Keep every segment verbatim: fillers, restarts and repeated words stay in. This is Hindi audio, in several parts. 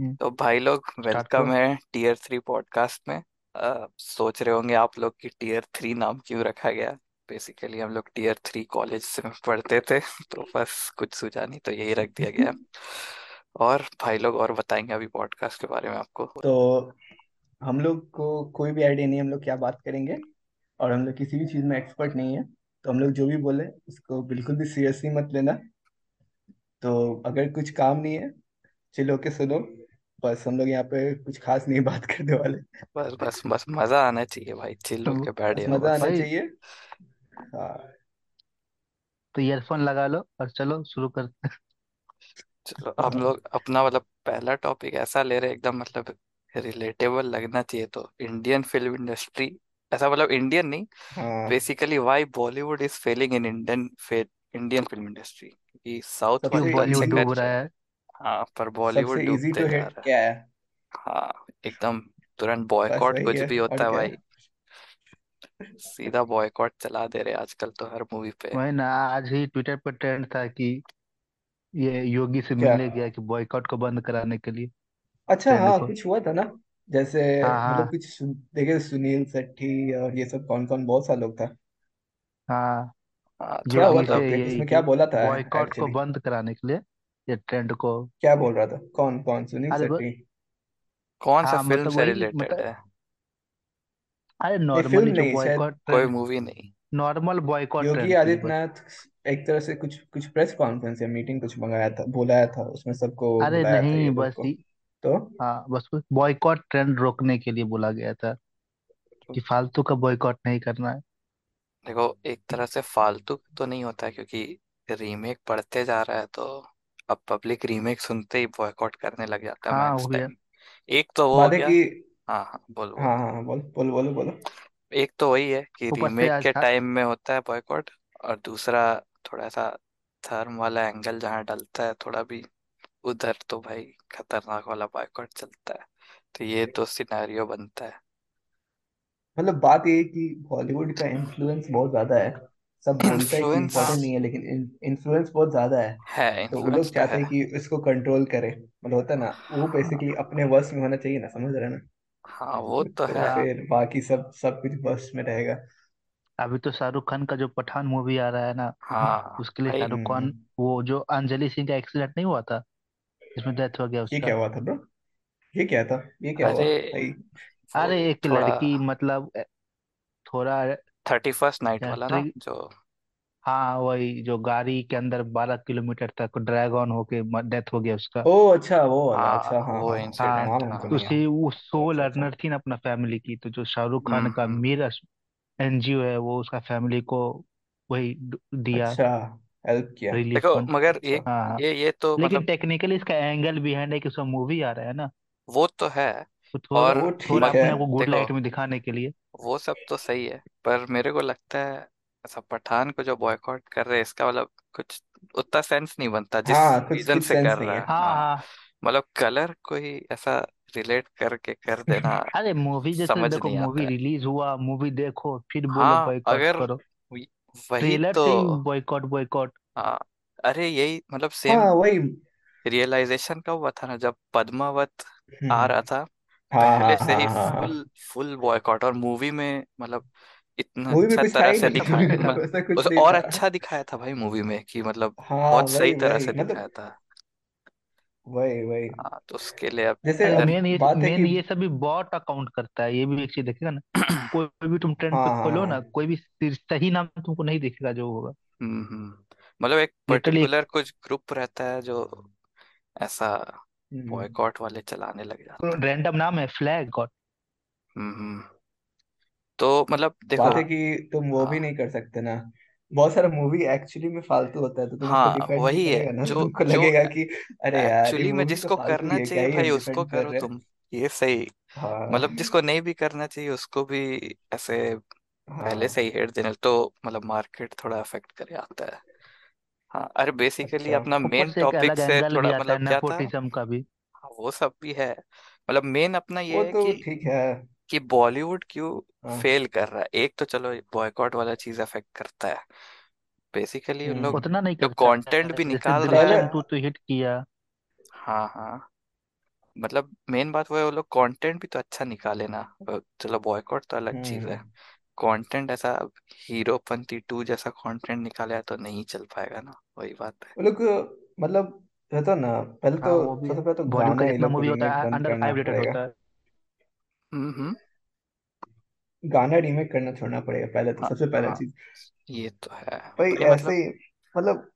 हम्म, तो भाई लोग स्टार्ट वेलकम करो। है टीयर थ्री पॉडकास्ट में। अ, सोच रहे होंगे आप लोग कि टीयर थ्री नाम क्यों रखा गया। बेसिकली हम लोग टीयर थ्री कॉलेज से पढ़ते थे तो बस कुछ सूझा नहीं तो यही रख दिया गया। और भाई लोग और बताएंगे अभी पॉडकास्ट के बारे में आपको। तो हम लोग को कोई भी आइडिया नहीं है हम लोग क्या बात करेंगे, और हम लोग किसी भी चीज़ में एक्सपर्ट नहीं है, तो हम लोग जो भी बोले उसको बिल्कुल भी सीरियसली मत लेना। तो अगर कुछ काम नहीं है चिल होके सुनो, बस हम लोग यहाँ पे कुछ खास नहीं बात करने वाले। बस बस बस मजा आना चाहिए भाई, चिल तो होके बैठ बस जाओ मज़ा बस। आना भाई चाहिए। हाँ तो ईयरफोन लगा लो और चलो शुरू करते हैं। चलो हम हाँ। लोग अपना मतलब पहला टॉपिक ऐसा ले रहे हैं, एकदम मतलब रिलेटेबल लगना चाहिए। तो इंडियन फिल्म इंडस्ट्री, ऐसा मतलब इंडियन नहीं, हाँ, basically why Bollywood is failing in Indian Indian film industry. क्योंकि साउथ क्यों सबसे वाला बॉलीवुड अच्छा डूब कर, रहा है? हाँ, पर बॉलीवुड सबसे इजी डूबते टू जा हिट रहा है। क्या है? हाँ एकदम तुरंत बस बॉयकॉट वही कुछ है, भी होता और है क्या भाई, है। सीधा बॉयकॉट चला दे रहे हैं आजकल तो हर मूवी पे। वही ना, आज ही ट्विटर पर ट्रेंड था कि ये योगी से क्या? मिलने गया कि बॉयकॉट को बंद कराने के लिए अच्छा ट्रेंड हाँ, को। कुछ हुआ था ना, जैसे हाँ मतलब हाँ कुछ सु- देखे सुनील शेट्टी और ये सब, कौन कौन बहुत सा लोग था। हाँ हाँ क्या थोड़ा हुआ योगी था मतलब से टॉपिक, उसमें क्या ये बोला था बॉयकॉट को एक्चुअली? बंद कराने के लिए ये ट्रेंड को। क्या बोल रहा था? कौन कौन? सुनील अरे ब- शेट्टी? कौन सा हाँ फिल्म मतलब से वही, रिलेटेड मतलब है, अरे नहीं, फिल्म नॉर्मली जो नहीं, शायद बॉयकॉट कोई ट्रेंड, मूवी नहीं। नॉर्मल बॉयकॉट योगी ट्रेंड के लिए बस। आदित्यनाथ एक तरह से कुछ कुछ प्रेस कॉन्फ्रेंस या मीटिंग कुछ मंगाया था, बुलाया था, उसमें सबको अरे बुलाया था, ये नहीं, लोग बस को। ये- तो हाँ बस बॉयकॉट ट्रेंड रोकने के लिए बोला गया था कि फालतू का बॉयकॉट नहीं करना है। देखो एक तरह से फालतू तो नहीं होता है, क्योंकि रीमेक बढ़ते जा रहा है तो अब पब्लिक रीमेक सुनते ही बॉयकॉट करने लग जाता है। हाँ मैच हो गया। टाइम एक तो वो हो बात है गया। कि हाँ हाँ बोलो बोलो। हाँ हाँ हाँ, बोल बोल बोलो बोलो। एक तो वही है कि ऊपर से रीमेक आज के आ, टाइम में होता है बॉयकॉट, और दूसरा थोड़ा सा धर्म वाला एंगल जहाँ डलता है थोड़ा भी, उधर तो भाई खतरनाक वाला बॉयकॉट चलता है। तो ये दो सिनेरियो बनता है। मतलब बात ये है कि बॉलीवुड का इन्फ्लुएंस बहुत ज्यादा है। सब बोलता है कि इन्फ्लुएंस इम्पोर्टेंट नहीं है, लेकिन इन्फ्लुएंस बहुत ज्यादा है, है, तो वो लोग इन्फ्लुएंस तो चाहते है। हैं कि इसको कंट्रोल करें। मतलब होता है ना, वो बेसिकली हाँ अपने वश में होना चाहिए ना, समझ रहे हैं हाँ वो ना, तो तो है। आ, फिर बाकी सब सब कुछ वश में रहेगा। अभी तो शाहरुख खान का जो पठान मूवी आ रहा है ना, हाँ उसके लिए भाई शाहरुख खान, हम्म वो जो अंजलि सिंह का एक्सीडेंट नहीं हुआ था जिसमें डेथ हो गया ये उसका। क्या हुआ था ब्रो? ये क्या था? ये क्या हुआ अरे भाई? वो अरे एक थोड़ा लड़की, मतलब ए, थोड़ा थर्टी फर्स्ट नाइट वाला ना, ट्रिक, जो हाँ वही, जो गाड़ी के अंदर बारह किलोमीटर तक ड्रैग ऑन होके डेथ हो गया उसका। ओ अच्छा, वो वाला। अच्छा हाँ हाँ वो हाँ हाँ हाँ इंसिडेंट। नाम हमको हाँ नहीं उसी, वो याद। सोल अच्छा अच्छा अर्नर थी ना अपना फैमिली की, तो जो शाहरुख खान का हम्म मीर एनजीओ है वो उसका फैमिली को वही ड- दिया अच्छा, हेल्प किया। रिलीफ देखो फंड। मगर ये अच्छा हाँ हाँ ये ये तो लेकिन मतलब टेक्निकली इसका एंगल बिहाइंड है कि उसमें मूवी आ रहा है ना, वो तो है, तो थोड़ा और वो थोड़ा ठीक है। अपने मग आप को गुड देखो लाइट में दिखाने के लिए। वो सब तो सही है, पर मेरे को लगता है ऐसा पठान को जो बॉयकॉट कर रहे हैं, इसका मतलब कुछ उतना सेंस नहीं बनता जिस हाँ, कुछ रीजन कुछ से सेंस कर नहीं रहा है। है। हाँ हाँ हाँ मतलब कलर को ही ऐसा रिलेट करके कर देना अरे मूवी, जैसे समझ देखो नहीं मूवी आता है। रिलीज हुआ, मूवी देखो, फिर बोलो हाँ बॉयकॉट अगर करो। वही वही ट्रेलर तो। से ही बॉयकॉट बॉयकॉट। हाँ अरे यही मतलब सेम हाँ वही। रियलाइजेशन कब हुआ था ना, जब पद्मावत आ हम्म रहा था, हाँ हाँ पहले से हाँ ही हाँ हाँ फुल फूल बॉयकॉट, और मूवी में मतलब इतना मूवी में अच्छा कुछ था तरह ही से नहीं। दिखाया, मतलब वैसा कुछ उसे नहीं और था। अच्छा दिखाया था भाई मूवी में, कि मतलब हाँ बहुत वही सही तरह वही, से मतलब दिखाया था। वही वही। हाँ तो उसके लिए अब जैसे अरे इधर मेन ये बात है कि मेन ये सभी बॉट अकाउंट करता है, ये भी एक चीज देखेगा ना। कोई भी तुम ट्रेंड हाँ पे हाँ खोलो ना, हाँ कोई भी सिर- सही नाम तुमको नहीं दिखेगा जो होगा। हम्म हम्म। मतलब एक लिटरली पर्टिकुलर कुछ ग्रुप रहता है जो ऐसा हम्म, बॉयकॉट वाले चलाने लग जाते हैं। रैंडम नाम है फ्लैग गॉट। हम्म हम्म। तो मतलब देखो बात है हाँ कि तुम वो भी नहीं कर सकते ना। बहुत सारा मूवी एक्चुअली में फालतू होता है, तो तुम उसको हाँ डिफेंड भी वही है, करेगा ना, तो जो तुमको जो लगेगा कि अरे यार ये एक्चुअली में मूवी तो जिसको फालतू करना ही है, क्या चाहिए ही भाई हम उसको डिफेंड कर करो रहे हैं। तुम, ये सही। मतलब हाँ जिसको नहीं भी करना चाहिए उसको भी ऐसे पहले से हाँ ही हेट देने तो मतलब मार्केट थोड़ा अफेक्ट करे आता है। हाँ अरे बेसिकली अच्छा अपना ऊपर मेन से एक टॉपिक अलग से एंगल भी थोड़ा आता मतलब है क्या था। नेपोटिज्म का भी। हाँ, वो सब भी है। मतलब मेन अपना वो ये है तो कि ठीक है। कि बॉलीवुड क्यों हाँ फेल कर रहा है। एक तो चलो बॉयकॉट वाला चीज अफेक्ट करता है, बेसिकली उन लोग हम्म, उतना नहीं जो करता कंटेंट है, भी जैसे निकाल रहे दृश्यम हैं। टू तो हिट किया। हाँ हाँ मतलब मेन बात वो है, वो लोग कंटेंट भी तो अच्छा निकाले ना। अ, चलो बॉयकॉट तो अलग चीज है, हम्म कंटेंट ऐसा हीरोपंती टू जैसा कंटेंट निकाला है तो नहीं चल पाएगा ना, वही बात है। वो लोग मतलब रहता ना, पहले हाँ तो वो भी है। सबसे पहले तो बॉलीवुड का गाना ये जितना लोग को मूवी होता रीमेक है बंद अंडर करना फाइव रेटेड पड़ेगा, होता है। हम्म हम्म गाना रीमेक करना छोड़ना पड़ेगा पहले तो, हाँ सबसे पहले हाँ चीज ये तो है भाई। भाई, ऐसे मतलब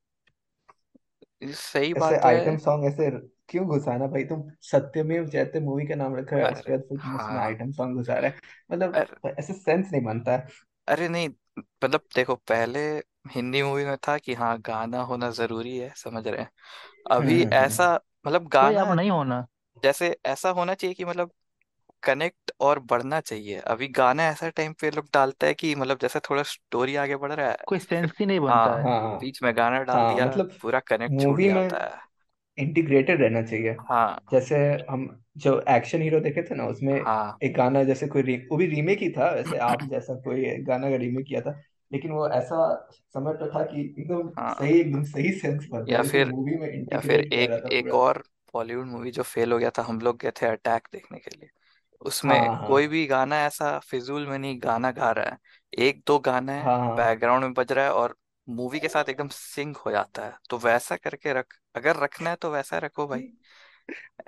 ही मतलब सही ऐसे बात है। आइटम सॉन्ग ऐसे क्यों घुसाना भाई, तुम सत्यमेव जयते मूवी का नाम रखा है, उसके अरे बाद फिर तुम उसमें हाँ, आइटम सॉन्ग घुसा रहे हैं, मतलब अरे भाई ऐसे सेंस नहीं बनता है। अरे नहीं, मतलब देखो पहले हिंदी मूवी में था कि हाँ गाना होना जरूरी है, समझ रहे हैं। अभी हम्म ऐसा हम्म मतलब कोई अब गाना नहीं होना। जैसे ऐसा होना चाहिए कि मतलब कनेक्ट और बढ़ना चाहिए। अभी गाना ऐसा टाइम पे लोग डालते हैं कि मतलब जैसे थोड़ा स्टोरी आगे बढ़ रहा है कोई फिर सेंस ही नहीं बनता हाँ है। हाँ बीच में गाना डाल हाँ दिया, मतलब पूरा कनेक्ट छूट मूवी में जाता है। इंटीग्रेटेड रहना चाहिए। हाँ जैसे हम जो एक्शन हीरो देखे थे ना, उसमें हाँ एक गाना जैसे कोई री, वो भी रीमेक ही था वैसे, आप जैसा कोई गाना का रीमेक किया था, लेकिन वो ऐसा समय पर था कि एकदम हाँ सही एकदम सही सेंस बनता या है, लेकिन फिर मूवी में या फिर इंटीग्रेट किया एक जाता एक पूरा। और बॉलीवुड मूवी जो फेल हो गया था, हम लोग गए थे अटैक देखने के लिए। उसमें हाँ कोई हाँ भी गाना ऐसा फिजूल में नहीं गाना गा रहा है, एक दो गाना है हाँ बैकग्राउंड में बज रहा है और मूवी के साथ एकदम सिंक हो जाता है। तो वैसा करके रख, अगर रखना है तो वैसा रखो भाई,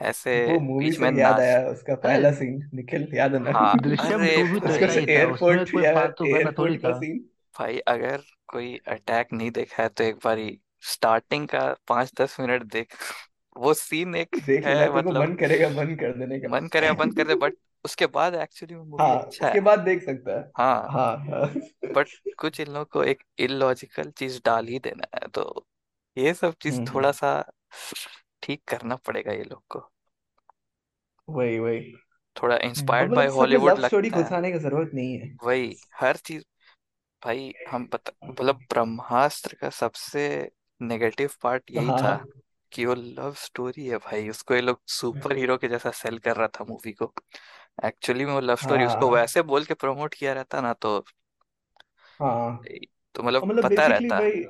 ऐसे वो मूवी बीच में से याद नाच। आया उसका अरे पहला सीन, निखिल याद है ना दृश्यम अरे टू भी तो उसका ऐसा भाई ही था, उसमें एयरपोर्ट कोई या फालतू गाना थोड़ी एयरपोर्ट का था। सीन। भाई, अगर कोई अटैक नहीं देखा है तो एक बारी स्टार्टिंग का पाँच दस मिनट देख। वो सीन एक देख लेना, है, तुमको मतलब मन करेगा बंद कर देने का। मन करे या बंद कर दे, बट उसके बाद एक्चुअली वो मूवी हाँ अच्छा उसके है। बाद देख सकता है। हाँ, हाँ हाँ बट कुछ इन लोगों को एक इलॉजिकल चीज डाल ही देना है, तो ये सब चीज हम्म थोड़ा हम्म, सा ठीक करना पड़ेगा। ये लोग को वही वही थोड़ा इंस्पायर्ड बाय मतलब सब में हॉलीवुड लव स्टोरी लगता है, घुसाने की जरूरत नहीं है। वही हर चीज। भाई हम बता मतलब ब्रह्मास्त्र का सबसे नेगेटिव पार्ट यही था हाँ कि वो लव स्टोरी है भाई, उसको ये लोग सुपर हीरो के जैसा सेल कर रहा था मूवी को। एक्चुअली में वो लव स्टोरी उसको हाँ वैसे बोल के प्रमोट किया रहता ना, तो हाँ तो मतलब और मतलब पता बेसिकली रहता। भाई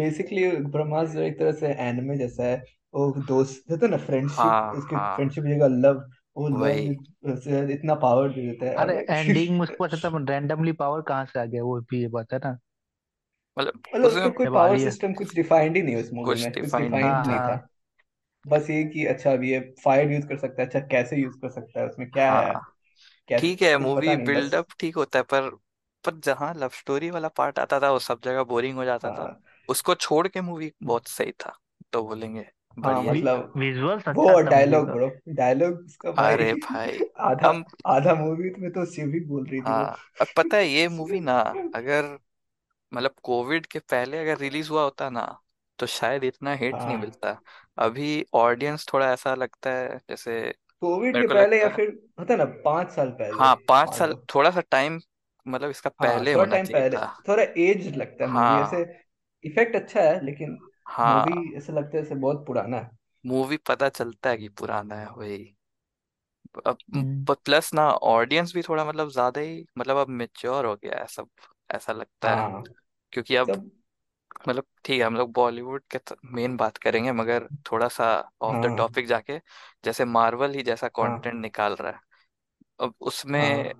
बेसिकली ब्रह्मास्त्र एक तरह से एनिमे जैसा है। वो दोस्त रहता है ना, फ्रेंडशिप, हाँ उसके हाँ फ्रेंडशिप जगह लव, वो वही लव से इतना पावर दे देता है। अरे अरे एंडिंग में उसको अच्छा था, रैंडमली पावर कहाँ से आ गया, वो भी ये बात है ना। मतलब मतलब उसमें उसका कोई पावर सवाल है। सिस्टम कुछ डिफाइंड ही नहीं है उस मूवी कुछ में, कुछ डिफाइंड नहीं हाँ डिफाइंड नहीं था। हाँ बस ये कि अच्छा अब ये फायर यूज कर सकता है, अच्छा कैसे यूज कर सकता है, उसमें क्या है, हाँ कैसे, ठीक है, कुछ पता मूवी नहीं बस। बिल्डअप ठीक होता है, पर पर जहाँ लव स्टोरी वाला पार्ट आता था वो सब जगह बोरिंग हो जाता था। हाँ उसको छोड़ के मूवी बहुत सही था, तो बोलेंगे हाँ बढ़िया ही था। मतलब विजुअल्स वो अच्छा और था मूवी डायलॉग का। ब्रो, डायलॉग उसका भाई अरे भाई, आधा हम आधा मूवी में तो शिव ही बोल रही थी वो। हाँ, अब पता है ये मूवी ना अगर मतलब कोविड के पहले अगर रिलीज हुआ होता ना तो शायद इतना हिट नहीं हाँ मिलता। अभी ऑडियंस थोड़ा ऐसा लगता है, जैसे कोविड मेरे के को पहले लगता या है फिर होता है ना पाँच साल पहले हाँ पाँच मान साल लो। थोड़ा सा टाइम मतलब इसका हाँ पहले थोड़ा होना टाइम चाहिए पहले, था। थोड़ा एज लगता है मूवी, ऐसे हाँ इफेक्ट अच्छा है लेकिन मूवी हाँ ऐसे लगता है ऐसे बहुत पुराना है। मूवी पता चलता है कि पुराना है वही। अब हम्म। प्लस ना ऑडियंस भी थोड़ा मतलब ज्यादा ही मतलब अब मेच्योर हो गया है सब, ऐसा लगता है। हाँ क्योंकि अब सब मतलब ठीक है, हम लोग बॉलीवुड के मेन बात करेंगे, मगर थोड़ा सा ऑफ द हाँ टॉपिक जाके जैसे मार्वल ही जैसा हाँ कंटेंट निकाल रहा है। अब उसमें हाँ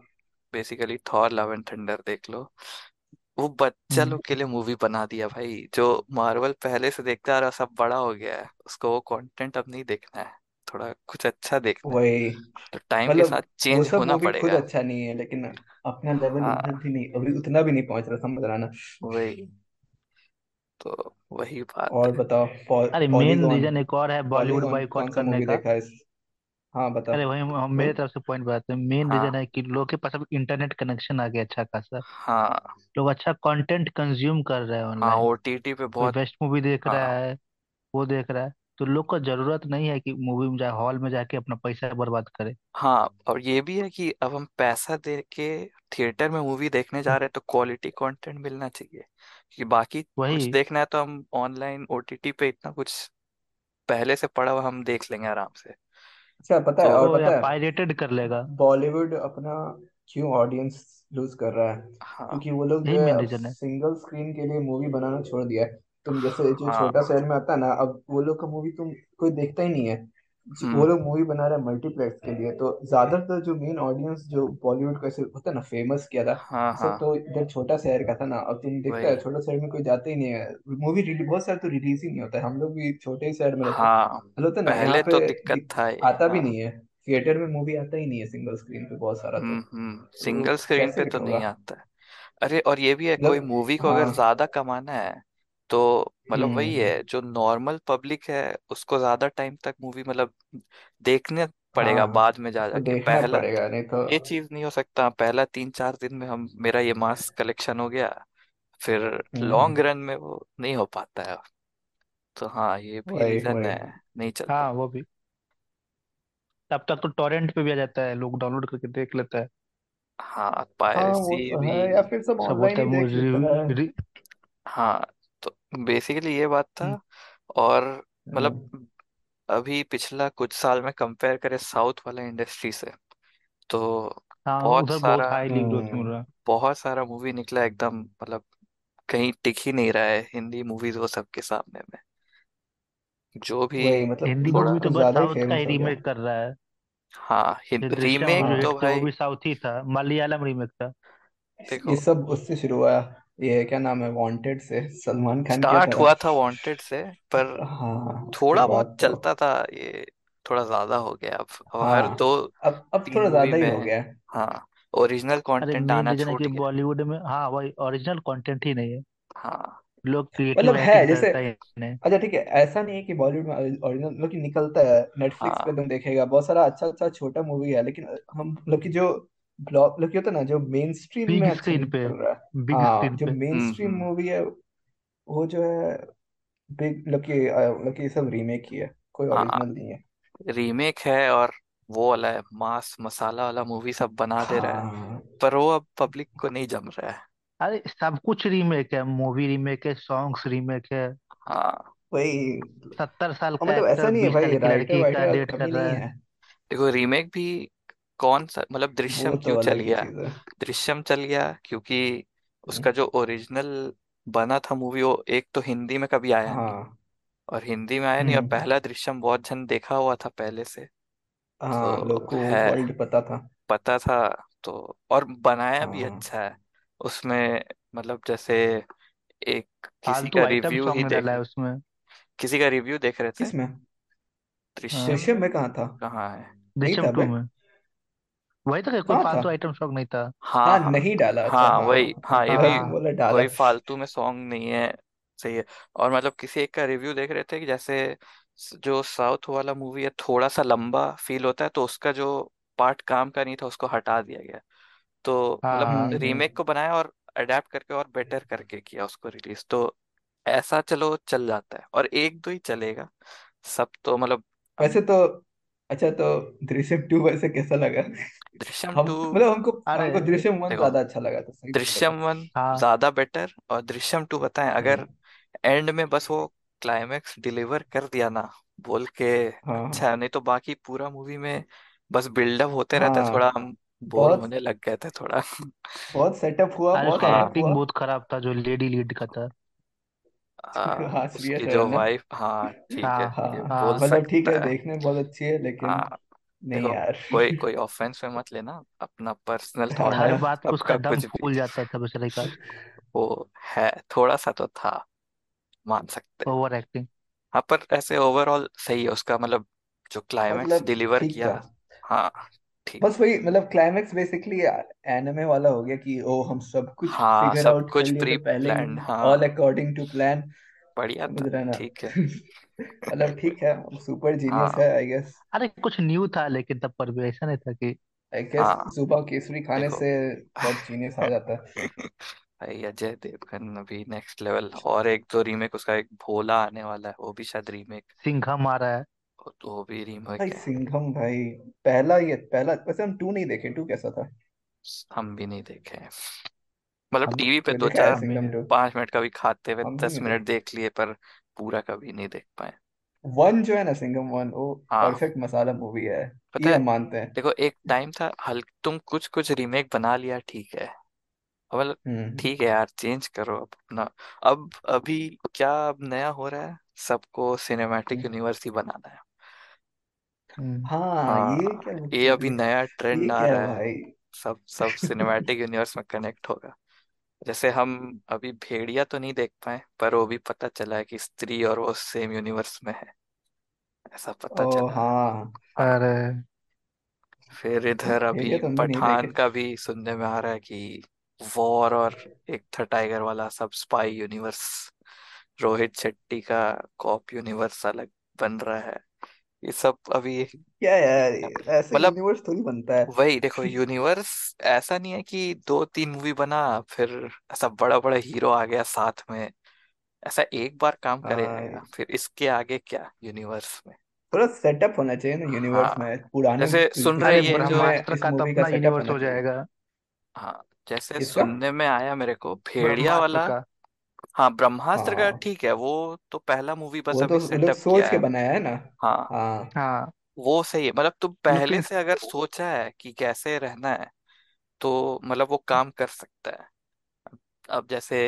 basically Thor love and thunder देख लो, वो बच्चा हम्म। लोग के लिए मूवी बना दिया भाई। जो मार्वल पहले से देखता आ रहा सब बड़ा हो गया है, उसको वो कंटेंट अब नहीं देखना है, थोड़ा कुछ अच्छा देखना है। वही तो टाइम के साथ मतलब वो चेंज सब होना मूवी खुद पड़ेगा। अच्छा नहीं है, लेकिन अपना लेवल उधर हाँ भी नहीं, अभी उतना भी नहीं पहुंच रहा, समझ रहा ना। वही, तो वही बात और है। बताओ, पॉ, अरे मेन पॉलीगॉन रीजन एक और है बॉलीवुड पॉलीगॉन बॉयकॉट कौन सा करने मूवी का। देखा है इस? हाँ बताओ अरे वही म- मेरे बोल। तरफ से पॉइंट बताते हैं। मेन रीजन हाँ है कि लोग के पास अब इंटरनेट कनेक्शन आ गया अच्छा खासा, हाँ लोग अच्छा कंटेंट कंज्यूम कर रहे हैं हाँ ऑनलाइन। ओटीटी पे कोई बहुत। वेस्ट मूवी देख रहा हाँ है, वो देख रहा है, तो लोग को जरूरत नहीं है कि मूवी में जाए, हॉल में जाके अपना पैसा बर्बाद करे। हाँ और ये भी है कि अब हम पैसा दे के थिएटर में मूवी देखने जा रहे हैं तो क्वालिटी कंटेंट मिलना चाहिए, कि बाकी वही कुछ देखना है तो हम ऑनलाइन ओटीटी पे इतना कुछ पहले से पड़ा हुआ हम देख लेंगे आराम से। अच्छा पता है, तो और वो या पता है पायरेटेड कर लेगा। बॉलीवुड अपना क्यों ऑडियंस लूज कर रहा है, हाँ क्योंकि वो लोग यही जो है मेन अब रीजन है। सिंगल स्क्रीन के लिए मूवी बनाना छोड़ दिया है। तुम जैसे जो छोटा हाँ शहर में आता है ना, अब वो लोग का मूवी तुम कोई देखता ही नहीं है, वो लोग मूवी बना रहे हैं मल्टीप्लेक्स के लिए, तो ज्यादातर जो मेन ऑडियंस जो बॉलीवुड का होता है ना फेमस किया था, हाँ, हाँ, तो इधर छोटा शहर का था ना। अब तुम देखते हो छोटे शहर में कोई जाते ही नहीं है, मूवी बहुत सारे तो रिलीज ही नहीं होता है। हम लोग भी छोटे शहर में रहते हैं, पहले तो दिक्कत था, आता भी नहीं है थिएटर में, मूवी आता ही नहीं है सिंगल स्क्रीन पे बहुत सारा, तो सिंगल स्क्रीन पे तो नहीं आता है। अरे और ये भी है, कोई मूवी को अगर ज्यादा कमाना है तो मतलब वही है, जो नॉर्मल पब्लिक है उसको ज्यादा टाइम तक मूवी मतलब देखने पड़ेगा, हाँ, बाद में जा जाके तो पहला पड़ेगा, नहीं तो ये चीज नहीं हो सकता। पहला तीन चार दिन में हम मेरा ये मास कलेक्शन हो गया, फिर लॉन्ग रन में वो नहीं हो पाता है। तो हाँ ये भी रीजन है, नहीं चलता। हाँ वो भी, तब तक तो टॉरेंट पे भी आ जाता है, लोग डाउनलोड करके देख लेता है। हाँ पायरेसी भी या फिर सब ऑनलाइन। हाँ तो बेसिकली ये बात था। और मतलब अभी पिछला कुछ साल में कंपेयर करें साउथ वाला इंडस्ट्री से तो हाँ, बहुत सारा बहुत, बहुत सारा मूवी निकला एकदम, मतलब कहीं टिक ही नहीं रहा है हिंदी मूवीज वो सबके सामने में। जो भी मतलब हिंदी मूवी तो बस साउथ का ही रीमेक कर रहा है। हाँ रीमेक तो भाई साउथ ही था, मलयालम रीमेक था। ये सब उससे शुरू हुआ, ये क्या नाम है, वांटेड से सलमान खान स्टार्ट हुआ था वांटेड से, पर हाँ, थोड़ा बहुत तो चलता था, ये थोड़ा ज्यादा हो गया अब। हाँ, हर दो अब अब थोड़ा ज्यादा ही हो गया। हाँ ओरिजिनल कंटेंट आना छूट गया बॉलीवुड में। हाँ वही ओरिजिनल कंटेंट ही नहीं है। हाँ लोग मतलब है जैसे, अच्छा ठीक है, ऐसा नहीं है कि बॉलीवुड में ओरिजिनल लोग निकलता है। नेटफ्लिक्स पे तुम देखेगा बहुत सारा अच्छा अच्छा छोटा मूवी है, लेकिन हम लोग की जो ब्लॉक लोग होता है ना, जो मेन स्ट्रीम में स्क्रीन पे हाँ, जो मेन स्ट्रीम मूवी है वो जो है बिग लोग की सब रीमेक ही है, कोई ओरिजिनल नहीं है। रीमेक है और वो वाला है मास मसाला वाला मूवी सब बना दे रहा है, पर वो अब पब्लिक को नहीं जम रहा है। अरे सब कुछ रीमेक है, मूवी रीमेक है, सॉन्ग्स रीमेक है। हाँ वही सत्तर साल का मतलब ऐसा नहीं है भाई, लड़की का डेट कर रहा है। देखो रीमेक भी कौन सा मतलब दृश्यम क्यों चल गया, दृश्यम चल गया क्योंकि उसका जो ओरिजिनल बना था मूवी वो एक तो हिंदी में कभी आया नहीं, और हिंदी में आया नहीं, और पहला दृश्यम बहुत जन देखा हुआ था पहले से, लोगों को वर्ल्ड पता था, पता था तो। और बनाया भी अच्छा है उसमें, मतलब जैसे एक किसी का रिव्यू ही देख, उसमें किसी का रिव्यू देख रहे थे इसमें दृश्यम में कहाँ था, कहाँ है दृश्यम टू में, वही तो कोई फालतू आइटम सॉन्ग नहीं था। हाँ हाँ नहीं डाला, हाँ वही, हाँ ये भी कोई फालतू में सॉन्ग नहीं है, सही है। और मतलब किसी एक का रिव्यू देख रहे थे कि जैसे जो साउथ वाला मूवी है थोड़ा सा लंबा फील होता है, तो उसका जो पार्ट काम का नहीं था उसको हटा दिया गया, तो मतलब रीमेक को बनाया और अडेप्ट करके और बेटर करके किया उसको रिलीज। तो ऐसा चलो चल जाता है, और एक दो ही चलेगा सब तो मतलब वैसे तो। अच्छा तो दृश्यम टू वैसे कैसा लगा? दृश्यम टू मतलब हमको हमको दृश्यम वन ज्यादा अच्छा लगा था। दृश्यम वन ज्यादा बेटर, और दृश्यम टू बताएं अगर एंड में बस वो क्लाइमेक्स डिलीवर कर दिया ना बोल के, अच्छा नहीं तो बाकी पूरा मूवी में बस बिल्डअप होते रहता है, थोड़ा हम बोर होने लग गए थे थोड़ा। बहुत सेटअप हुआ, बहुत एक्टिंग बहुत खराब था जो लेडी लीड का था। हाँ, उसकी जो वाइफ, हाँ ठीक है बोल सकता है, देखने बहुत अच्छी है लेकिन नहीं यार, कोई कोई ऑफेंस में मत लेना, अपना पर्सनल थॉट है, बात उसका दम फूल जाता था बेचारे का, वो है थोड़ा सा तो था, मान सकते हैं ओवर एक्टिंग। हाँ पर ऐसे ओवरऑल सही है उसका, मतलब जो क्लाइमेक्स डिलीवर किया, हाँ ठीक, बस वही मतलब क्लाइमेक्स बेसिकली एनिमे वाला हो गया कि ओ हम सब कुछ फिगर आउट कर लिए पहले, ऑल अकॉर्डिंग टू प्लान, बढ़िया था ठीक है। मतलब ठीक है, सुपर जीनियस है आई गेस। अरे कुछ न्यू था लेकिन तब पर भी ऐसा नहीं था कि आई गेस सुबह केसरी खाने से बहुत जीनियस आ जाता है। अजय देवगन अभी नेक्स्ट लेवल, और एक तो रीमेक उसका एक भोला आने वाला है, वो भी शायद रीमेक, सिंघम आ रहा है तो भी रीमेक है सिंघम भाई। पहला ये पहला वैसे हम टू नहीं देखे, टू कैसा था हम भी नहीं देखे, मतलब टीवी पे दो चार पांच मिनट कभी खाते हुए दस मिनट देख लिए, पर पूरा कभी नहीं देख पाए। वन जो है ना सिंघम वन वो परफेक्ट मसाला मूवी है, पता है मानते हैं। देखो एक टाइम था हल्का, तुम कुछ कुछ रीमेक बना लिया ठीक है, मतलब ठीक है यार चेंज करो अब अपना, अब अभी क्या अब नया हो रहा है, सबको सिनेमैटिक यूनिवर्स ही बनाना है, हम्म, हाँ ये हाँ, क्या ये मतलब, अभी ये नया ट्रेंड ये आ क्या है रहा है, भाई। सब सब सिनेमैटिक यूनिवर्स में कनेक्ट होगा। जैसे हम अभी भेड़िया तो नहीं देख पाए, पर वो भी पता चला है कि स्त्री और वो सेम यूनिवर्स में है, ऐसा पता ओ चला है। हाँ हाँ, अरे फिर इधर अभी भेड़िया तो हमने नहीं देखे। पठान का भी सुनने में आ रहा है कि वॉर और एक था टाइगर वाला, सब स्पाई यूनिवर्स, रोहित शेट्टी का कॉप यूनिवर्स अलग बन रहा है। ये सब अभी क्या यार, ऐसे मतलब यूनिवर्स थोड़ी बनता है। वही देखो, यूनिवर्स ऐसा नहीं है कि दो तीन मूवी बना फिर ऐसा बड़ा बड़ा हीरो आ गया साथ में, ऐसा एक बार काम करे हाँ, जाएगा, फिर इसके आगे क्या यूनिवर्स में। थोड़ा सेटअप होना चाहिए ना यूनिवर्स हाँ, में। पुराने जैसे सुन रहे अरे इस ये फिल्म जो, में, ब्रह्मास्त्र इस का तो मूवी का अपना सेटअप यूनिवर्स होना हो चाहिए। जाएगा, हाँ जैसे किसका? सुनने में आया मेरे को भेड़िया ब्रह्मास्त्र वाला। का। हाँ, ब्रह्मास्त्र का हाँ ठीक है, वो तो पहला मूवी बस वो तो अभी वो लोग सेटअप सोच किया के है। बनाया है ना। हाँ हाँ हाँ, वो सही है, मतलब तुम पहले लेकिन से अगर सोचा है कि कैसे रहना है तो मतलब वो काम कर सकता है। अब जैसे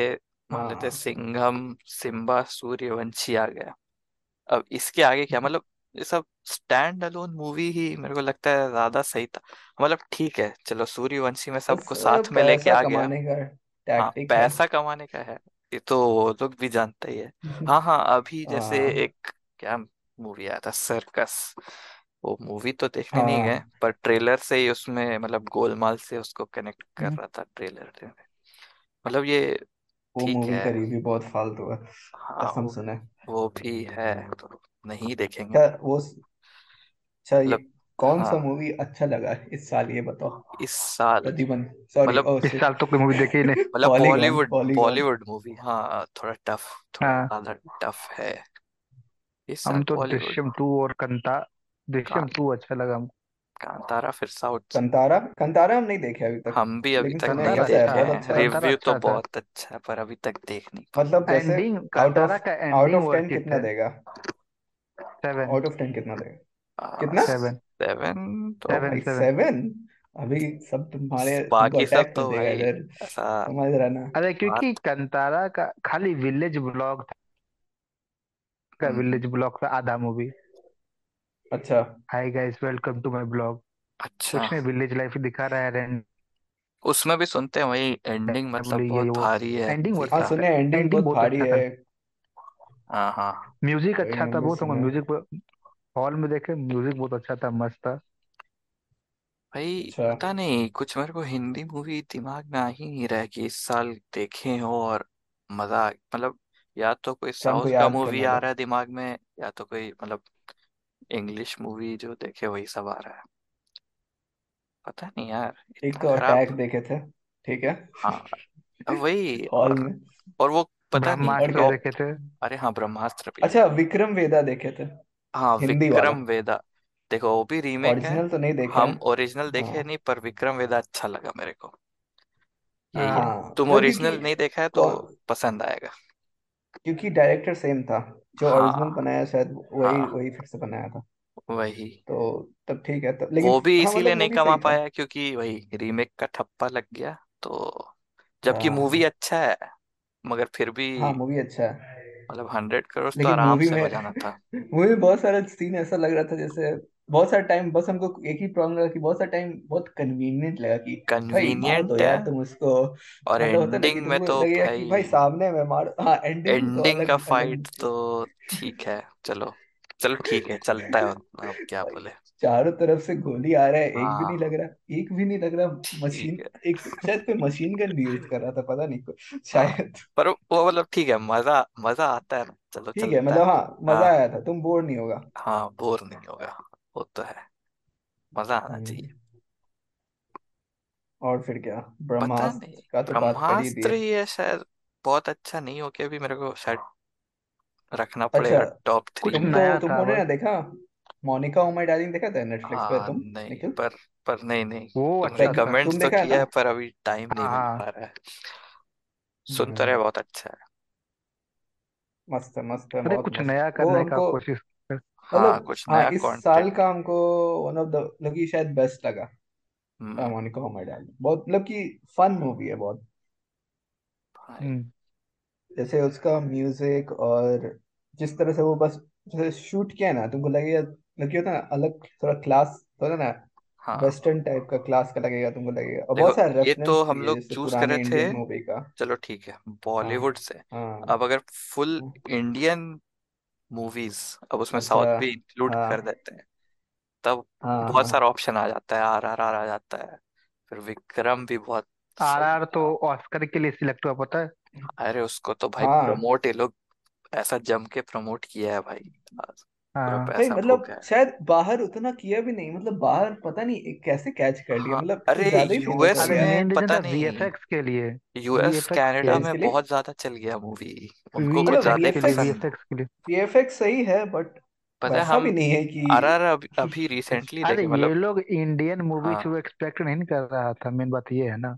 मान लेते हैं हाँ सिंघम, सिम्बा, सूर्यवंशी आ गया, अब इसके आगे क्या, मतलब ये सब स्टैंड अलोन मूवी ही मेरे को लगता है ज्यादा सही था। मतलब ठीक है चलो, सूर्यवंशी में वो सबको साथ सब में लेके पैसा आ गया। कमाने का हाँ, टैक्टिक है। पैसा कमाने का है, ये तो वो लोग भी जानते ही है। हाँ हाँ अभी जैसे हाँ एक क्या मूवी आया था, सर्कस, वो मूवी तो देखने नहीं गए, हाँ पर ट्रेलर से ही उसमें मतलब गोलमाल से उसको कनेक्ट कर रहा था ट्रेलर में। मतलब ये वो ठीक मूवी है। का रिव्यू बहुत फालतू है, हाँ, कसम वो सुने। वो भी है तो नहीं देखेंगे। अच्छा वो अच्छा ये मतलब कौन सा हाँ, मूवी अच्छा लगा इस साल, ये बताओ। इस साल प्रतिबंध, सॉरी, मतलब ओ इस साल शिट, तो कोई मूवी देखी ही नहीं। मतलब polygon Bollywood polygon Bollywood movie, हाँ थोड़ा टफ, थोड़ा हाँ, ज्यादा टफ है इस साल हम तो बॉलीवुड। दृश्यम टू और कंता, दृश्यम कां- टू अच्छा लगा हमको। कांतारा फिर साउथ, कंतारा। कंतारा हम नहीं देखे अभी तक, हम भी अभी लेकिन तक सुना है नहीं कंतारा कैसा है, अच्छा देखे बहुत है। अच्छा है। कंतारा रिव्यू तो अच्छा था। बहुत अच्छा है, पर अभी तक देख नहीं पाए। मतलब जैसे एंडिंग, आउट कांतारा ऑफ का out ending of ten worth it कितना है। देगा? सेवन आउट ऑफ टेन कितना देगा? आ, कितना? सेवन सेवन ओ तो सेवन भाई सेवन सेवन? अभी सब तुम्हारे तुमको बाकी सब अटैक कर तो देगा भाई इधर, ऐसा समझ रहा ना। अरे क्योंकि बात। कंतारा का खाली विलेज ब्लॉग था, का हम्म, विलेज ब्लॉग था आधा मूवी। अच्छा hi guys, welcome to my blog. अच्छा, उसमें विलेज लाइफ दिखा रहा है, उसमें भी सुनते हैं वही एंडिंग, मतलब रेंडमली ये बहुत वो। भारी है एंडिंग मूवी वर्थ हाँ का। सुने, एंडिंग एंडिंग बहुत बहुत भारी अच्छा था, है, हाँ हाँ म्यूजिक वही अच्छा हम था भी बहुत। हमको सुने। म्यूजिक हॉल में देखे, म्यूजिक बहुत अच्छा था, मस्त था। भाई अच्छा पता नहीं, कुछ मेरे को हिंदी मूवी दिमाग में आ ही नहीं रहा है कि इस साल देखें हो और मजा आ- मतलब या तो कोई अच्छा हमको साउथ का याद मूवी करना आ रहा है पड़ेगा। दिमाग में, या तो कोई मतलब इंग्लिश मूवी जो देखे वही सब आ रहा है। पता नहीं यार, एक इतना तो खराब। अटैक देखे थे, ठीक है, हाँ वही, हॉल और में। और वो पता नहीं और ब्रह्मास्त्र क्या? टॉप। देखे थे। अरे हाँ, ब्रह्मास्त्र भी अच्छा देखे। विक्रम वेदा देखे थे, हाँ, हिंदी वाला, विक्रम वेदा देखो, वो भी रीमेक है। ओरिजिनल तो नहीं देखे हम हैं। ओरिजिनल देखे हाँ नहीं, पर विक्रम वेदा अच्छा लगा मेरे को, यही है। हाँ तुम मतलब क्योंकि ओरिजिनल नहीं देखा है तो कौ- पसंद आएगा। क्योंकि डायरेक्टर सेम था जो ओरिजिनल हाँ बनाया, शायद वही हाँ वही फिर से बनाया था, वही, तो तब ठीक है। तब लेकिन वो भी हाँ इसीलिए मतलब नहीं मूवी कमा सही था। पाया क्योंकि वही रीमेक का ठप्पा लग गया। तो जबकि मूवी हाँ अच्छा है, मगर फिर भी हाँ मूवी अच्छा है, मतलब हंड्रेड करोड़ तो लेकिन आराम मूवी से में बजाना था। मूवी में बहुत सारा सीन ऐसा लग रहा था, जैसे बहुत सारा टाइम, बस हमको एक ही प्रॉब्लम लगा कि बहुत सारा टाइम बहुत कन्वीनियंट लगा कि भाई मार दो कन्वीनियंट है, यार तुम उसको, और मतलब होता ना कि एंडिंग में तुमको तो लगेगा कि भाई भाई सामने में मार। हाँ एंडिंग में तो एंडिंग का अलग अलग फाइट तो ठीक है, चलो चलो ठीक है, चलता है उतना, अब क्या भाई बोले। चारों तरफ से गोली आ रहा है, एक भी नहीं हाँ लग रहा, एक भी नहीं लग रहा। ठीक मशीन, है। एक शायद कोई मशीन गन भी यूज कर रहा था, पता नहीं कोई- हाँ, शायद पर वो मतलब ठीक है, मजा मजा आता है ना, चलो ठीक है। चलता है। मतलब हाँ मजा हाँ आया था, तुम बोर नहीं होगा। हाँ बोर नहीं होगा, वो तो है, मजा आना चाहिए। हम्म, और फिर क्या, पता नहीं, ब्रह्मास्त्र का तो बात कर ही ब्रह्मास्त्र दिए। ये शायद बहुत अच्छा नहीं हो के भी मेरे को शायद रखना अच्छा पड़ेगा टॉप थ्री कुछ में। तुमको नया था तुमको ने ना बस। देखा, मोनिका ओ माय डार्लिंग देखा था नेटफ्लिक्स पे? हाँ तुम नहीं, निखिल पर पर नहीं नहीं वो तुम अच्छा तुम था। रिकमेंड तुम तो देखा है ना? किया है, पर अभी टाइम नहीं हाँ मिल हाँ पा रहा है। सुन तो रहे हम्म, बहुत अच्छा है। मस्त है, मस्त है, अरे बहुत कुछ मस्त। नया वो करने का हमको कोशिश कर। हाँ, मतलब कुछ हाँ नया इस साल कंटेंट। का हमको वन ऑफ द मतलब कि शायद बेस्ट लगा था, hmm Monica oh my darling. बहुत मतलब कि फन मूवी है बहुत, भाई, हम्म, जैसे उसका म्यूजिक और जिस तरह से वो बस जैसे शूट किया है ना, तुमको लगेगा क्या होता है ना, अलग थोड़ा क्लास होता ना, वेस्टर्न टाइप का क्लास का लगेगा तुमको, लगेगा। और बहुत सारे ये तो हम लोग चूज कर रहे थे, चलो ठीक है, बॉलीवुड से। अब अगर फुल इंडियन मूवीज, अब उसमें साउथ भी इंक्लूड कर देते हैं, तब बहुत सारा ऑप्शन आ जाता है। आर आर आर आ जाता है, फिर विक्रम भी बहुत। आर आर तो ऑस्कर के लिए सिलेक्ट हुआ, पता है? अरे उसको तो भाई प्रमोट, ये लोग ऐसा जम के प्रमोट किया है भाई, भाई मतलब शायद बाहर उतना किया भी नहीं, मतलब बाहर पता नहीं कैसे कैच कर लिया। मतलब अरे यूएस में पता नहीं, वीएफएक्स के लिए, यूएस कनाडा में बहुत ज्यादा चल गया मूवी, उनको कुछ ज्यादा पसंद है। वीएफएक्स सही है बट पता है हम नहीं है कि आरआर अभी रिसेंटली देखे, मतलब ये लोग इंडियन मूवी से एक्सपेक्ट नहीं कर रहा था। मेन बात ये है ना,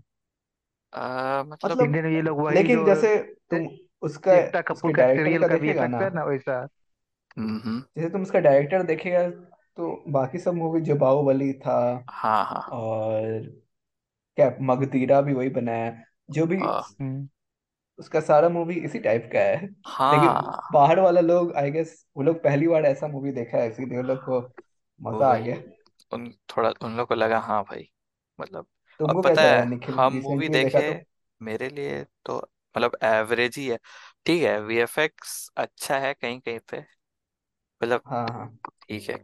मतलब इंडियन ये लोग वही, लेकिन जैसे तुम उसका डायरेक्टर का देखेगा ना वैसा, जैसे तुम उसका डायरेक्टर देखेगा तो बाकी सब मूवी जो बाहुबली था, हाँ हाँ, और क्या मगधीरा भी वही बनाया, जो भी उसका सारा मूवी इसी टाइप का है। हाँ, लेकिन बाहर वाला लोग आई गेस वो लोग पहली बार ऐसा मूवी देखा है, इसीलिए लोग को मजा आ गया। उन थोड़ा उन लोग को लगा हाँ भाई, मतलब तुमको पता है हम मूवी देखे, मेरे लिए तो मतलब एवरेज ही है, ठीक है। वीएफएक्स अच्छा है कहीं कहीं पे, मतलब ठीक है,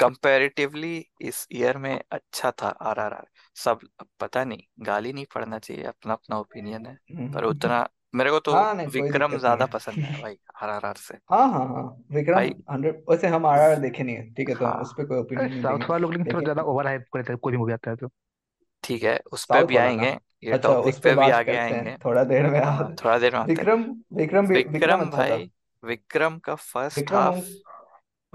कंपैरेटिवली इस ईयर में अच्छा था आरआरआर। सब पता नहीं, गाली नहीं पड़ना चाहिए, अपना अपना ओपिनियन है, पर उतना मेरे को तो विक्रम ज्यादा पसंद है भाई आरआरआर से। हाँ हाँ हाँ, विक्रम सौ, वैसे हम आरआरआर देखे नहीं है, ठीक है, तो उस पे कोई ओपिनियन नहीं। साउथ वाले लोग लेकिन थोड़ा ज्यादा ओवरहाइप करते हैं कोई मूवी आता है तो, ठीक है उस पे भी आएंगे, ये टॉपिक पे भी आगे आएंगे थोड़ा देर में। थोड़ा देर में विक्रम विक्रम विक्रम भाई, विक्रम का फर्स्ट हाफ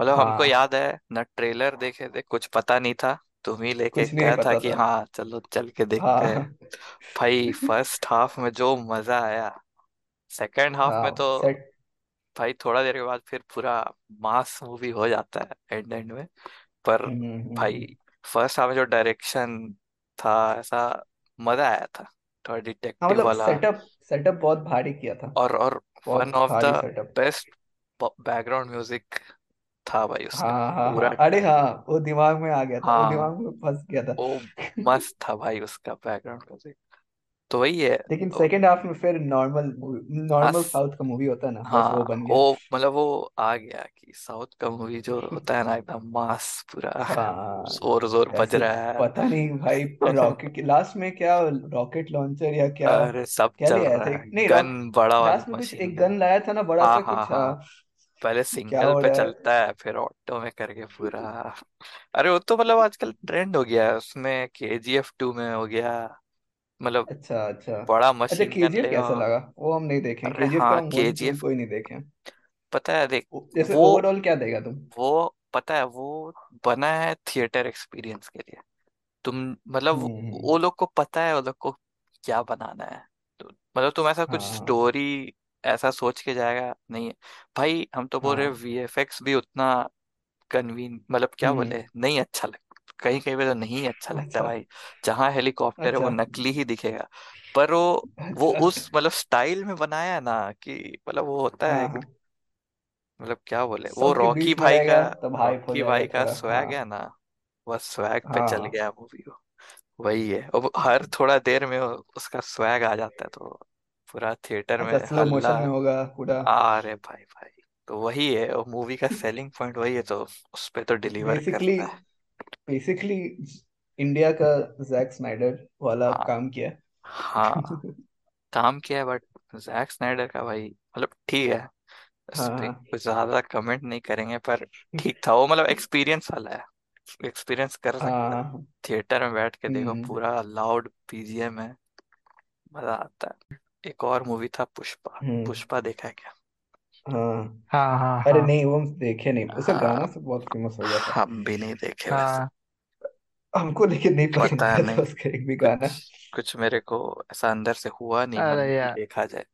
मतलब हाँ। हमको याद है ना, ट्रेलर देखे थे, कुछ पता नहीं था, तुम ही लेके गया था कि हाँ चलो चल के देखते हाँ। हैं भाई, फर्स्ट हाफ में जो मजा आया, सेकंड हाफ हाँ। में तो सेक... भाई थोड़ा देर के बाद फिर पूरा मास मूवी हो जाता है एंड एंड में, पर भाई फर्स्ट हाफ में जो डायरेक्शन था, ऐसा मजा आया था, थोड़ा डिटेक्टिव वाला सेटअप, सेटअप बहुत भारी किया था, और और one of the best background music था भाई उसका। हाँ, पूरा हाँ, अरे हाँ, वो दिमाग में आ गया था, हाँ, वो दिमाग में फंस गया था, वो मस्त था भाई उसका बैकग्राउंड म्यूजिक, तो वही है। लेकिन सेकंड हाफ में फिर नॉर्मल नॉर्मल साउथ का मूवी होता है ना, हाँ, बस वो बन गया, वो मतलब वो आ गया कि साउथ का मूवी जो होता है ना, एकदम मास पूरा हाँ, जोर जोर बज रहा है, पता नहीं भाई रॉकेट लास्ट में क्या रॉकेट लॉन्चर या क्या, अरे सब चल रहा है, गन बड़ा लास्ट में कुछ एक गन लाया था ना बड़ा सा कुछ, पहले सिंगल पे चलता है फिर ऑटो में करके पूरा। अरे वो तो मतलब आजकल ट्रेंड हो गया है, उसमें केजीएफ टू में हो गया, मतलब अच्छा अच्छा बड़ा मशीन गन। केजीएफ कैसा लगा? वो हम नहीं देखे, केजीएफ का केजीएफ कोई नहीं देखे, पता है? देख जैसे ओवरऑल क्या देगा तुम? वो पता है वो बना है थिएटर एक्सपीरियंस के लिए, तुम मतलब वो लोग को पता है वो लोग को क्या बनाना है, मतलब तुम ऐसा कुछ स्टोरी ऐसा सोच के जाएगा नहीं है भाई। हम तो बोल रहे वीएफएक्स भी उतना कन्वीन मतलब क्या बोले, नहीं अच्छा लगता कहीं कहीं पे, तो नहीं अच्छा लगता भाई। जहाँ हेलीकॉप्टर है वो नकली ही दिखेगा, पर वो वो उस मतलब स्टाइल में बनाया ना कि मतलब वो होता है, मतलब क्या बोले, वो रॉकी भाई का रॉकी भाई का स्वैग है ना, वह स्वैग पे चल गया मूवी, वही है। और हर थोड़ा देर में उसका स्वैग आ जाता है, तो पूरा थिएटर में स्लो मोशन में होगा पूरा। अरे भाई भाई, तो वही है और मूवी का सेलिंग पॉइंट वही है, तो उस पे तो डिलीवर करता है। बेसिकली इंडिया का जैक स्नाइडर वाला हाँ, काम किया हाँ काम किया, बट जैक स्नाइडर का भाई मतलब ठीक है, कुछ ज्यादा कमेंट नहीं करेंगे, पर ठीक था वो, मतलब एक्सपीरियंस वाला है, एक्सपीरियंस कर सकता है, थिएटर में बैठ के देखो, पूरा लाउड बीजीएम है, मजा आता है। एक और मूवी था पुष्पा, पुष्पा देखा है क्या? हाँ हाँ हाँ, अरे हाँ, नहीं वो देखे नहीं, उसका हाँ, गाना से बहुत फेमस हो गया था। हम भी नहीं देखे हाँ, हमको लेकिन नहीं पता है नहीं। उसका एक भी गाना कुछ मेरे को ऐसा अंदर से हुआ नहीं, अरे देखा जाए।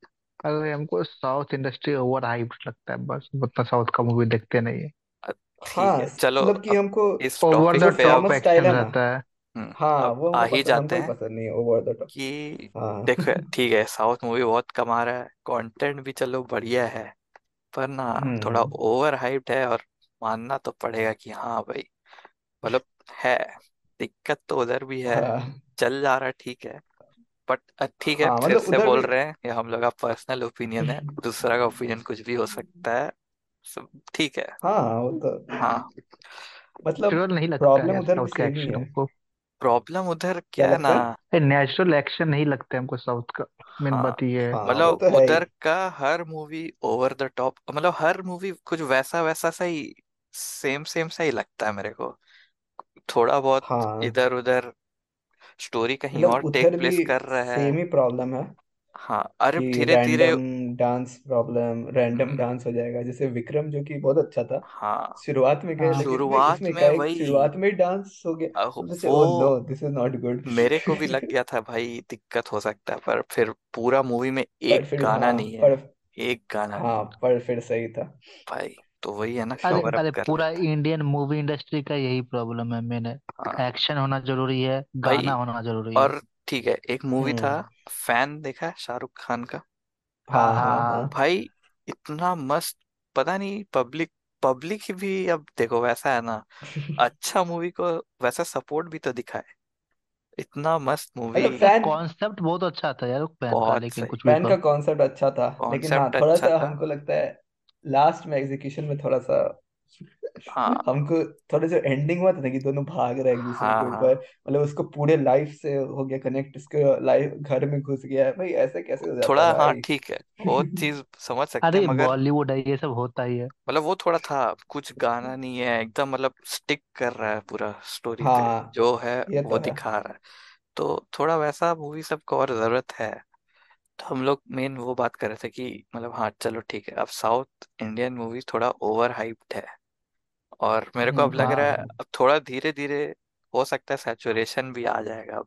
अरे हमको साउथ इंडस्ट्री ओवर हाइप लगता है, बस उतना साउथ का मूवी देखते नहीं है। हाँ, चलो मतलब कि हमको इस टॉपिक पे फेमस स्टाइल रहता है हाँ, वो आ ही जाते हैं कि हाँ। देखो ठीक है, साउथ मूवी बहुत कमा रहा है, कंटेंट भी चलो बढ़िया है, पर ना थोड़ा ओवर हाइप्ड है, और मानना तो पड़ेगा कि हाँ भाई, मतलब है दिक्कत तो उधर भी है, हाँ चल जा रहा है ठीक है, बट अ, ठीक है हाँ फिर मतलब से उधर बोल भी रहे हैं, ये हम लोग का पर्सनल ओपिनियन है, दूसरा का ओपिनियन कुछ भी हो सकता है, सब ठीक है। हाँ उधर हाँ मतलब नेचुरल नहीं लगता है प्रॉब्लम यार उधर भी साउथ का सेम ही एक्शन है। हमको, प्रॉब्लम उधर क्या क्या है ना, लगता है? नेचुरल एक्शन नहीं लगता है हमको साउथ का, मेन हाँ बात ये है। हाँ वो मतलब तो है ही। उधर का हर मूवी ओवर द टॉप, मतलब हर मूवी कुछ वैसा वैसा सा ही, सेम सेम सा ही लगता है मेरे को। थोड़ा बहुत हाँ इधर उधर स्टोरी कहीं मतलब और टेक उधर भी प्लेस कर रहा है। सेम ही प्रॉब्लम है हाँ अरे कि धीरे धीरे। Random dance problem, random hmm, dance हो जाएगा। जैसे विक्रम जो कि बहुत अच्छा था हाँ शुरुआत में गए, हाँ लेकिन भाई शुरुआत उसमें में क्या है कि वही शुरुआत में ही डांस हो गया। अहो, हम जैसे वो oh no this is not good मेरे को भी लग गया था भाई दिक्कत हो सकता है, पर फिर पूरा मूवी में पर एक फिर गाना हाँ नहीं है, पर एक गाना नहीं हाँ पर फिर सही था। भाई, तो वही है ना, अरे कवर अप अरे कर पूरा लेता है। इंडियन मूवी इंडस्ट्री का यही प्रॉब्लम है। मेन हाँ एक्शन होना जरूरी है, भाई, गाना होना जरूरी है। और ठीक है एक मूवी था हम्म फैन, देखा है शाहरुख खान का हाँ हाँ हाँ हाँ हाँ भाई, इतना मस्त, पता नहीं पब्लिक पब्लिक ही भी अब देखो वैसा है ना, अच्छा मूवी को वैसा सपोर्ट भी तो दिखाए, इतना मस्त मूवी, मतलब उसका फैन कॉन्सेप्ट बहुत अच्छा था यार पैन का, बहुत लेकिन सही कुछ भी फैन का कहो। कॉन्सेप्ट अच्छा था, लेकिन हाँ कॉन्सेप्ट थोड़ा अच्छा सा था। हमको लगता है लास्ट में एग्जीक्यूशन में थोड़ा सा हाँ हमको थोड़ा जो एंडिंग हुआ था ना कि दोनों भाग रहे हैं एक दूसरे हाँ के ऊपर, हाँ मतलब उसको पूरे लाइफ से हो गया कनेक्ट, उसके लाइफ घर में घुस गया है। भाई ऐसे कैसे हो जाता है थोड़ा, हाँ भाई? ठीक है वो चीज समझ सकते हैं, अरे मगर बॉलीवुड है, ये सब होता ही है। मतलब वो थोड़ा था, कुछ गाना नहीं है एकदम, मतलब स्टिक कर रहा है पूरा स्टोरी पे, हाँ जो है ये वो तो है। दिखा रहा है, तो थोड़ा वैसा मूवी सबको और जरूरत है। तो हम लोग मेन वो बात कर रहे थे कि मतलब हाँ चलो ठीक है, अब साउथ इंडियन मूवी थोड़ा ओवर हाइप्ड है, और मेरे को अब हम्म, लग रहा है हाँ अब थोड़ा धीरे धीरे हो सकता है सैचुरेशन भी आ जाएगा, अब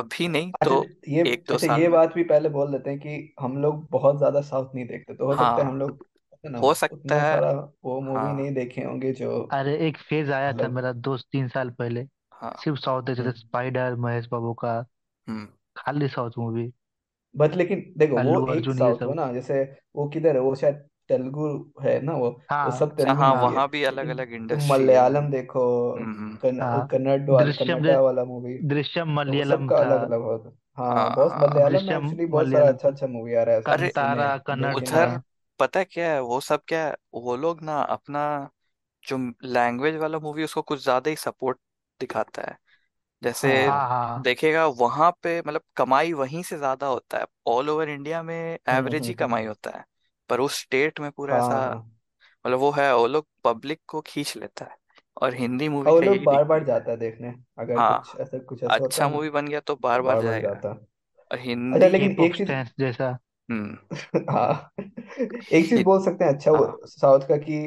अभी नहीं अच्छा तो ये एक दो अच्छा साल ये में। बात भी पहले बोल देते हैं कि हम लोग बहुत ज्यादा साउथ नहीं देखते, तो हो सकता है हम हाँ लोग है ना हो सकता उतना है। सारा वो मूवी हाँ नहीं देखे होंगे जो अरे एक फेज आया था मतलब। मेरा दोस्त तीन साल पहले, हाँ सिर्फ साउथ देखते थे। हम्म, स्पाइडर, महेश बाबू का, हम्म खाली साउथ मूवी, बट लेकिन देखो वो अल्लू एक अर्जुन, ये साउथ हो सब। ना, जैसे वो किधर है, वो शायद तेलुगु है ना, वो वो हाँ सब अच्छा, तेलुगु हाँ मूवी है। वहाँ भी अलग अलग तुम इंडस्ट्री है। मलयालम देखो, हम्म कन, वो हाँ कन्नड़ वा- दृश्यम कन्नड़ा वाला मूवी, दृश्यम तो वो मलयालम सबका था। अलग अलग होता है। हाँ बहुत हाँ मलयालम में दृश्यम एक्चुअली बहुत सारा मलयालम अच्छा था, अच्छा मूवी आ रहा है, उसमें सुने कंतारा, लेकिन हाँ कन्नड़ा। उधर पता है क्या है, वो सब क्या है, वो लोग ना अपना जो लैंग्वेज वाला मूवी उसको कुछ ज्यादा ही सपोर्ट दिखाता है। जैसे हाँ हाँ हाँ देखेगा वहां पे, मतलब कमाई वहीं से ज्यादा होता है, ऑल ओवर इंडिया में हम्म एवरेज ही हम्म हम्म कमाई होता है, पर उस स्टेट में पूरा हाँ ऐसा, हाँ मतलब वो है, वो लोग पब्लिक को खींच लेता है, और हिंदी मूवी और वो का लोग यही बार बार दिक्कत है। जाता है देखने, अगर कुछ हाँ ऐसा कुछ ऐसा होता अच्छा है ना मूवी बन गया तो बार बार बार बार जाएगा, जाता है। और अच्छा हिंदी। लेकिन हिप हॉप एक चीज स्टैंड जैसा। हम्म हाँ एक चीज हि- बोल सकते हैं अच्छा हाँ वो साउथ का कि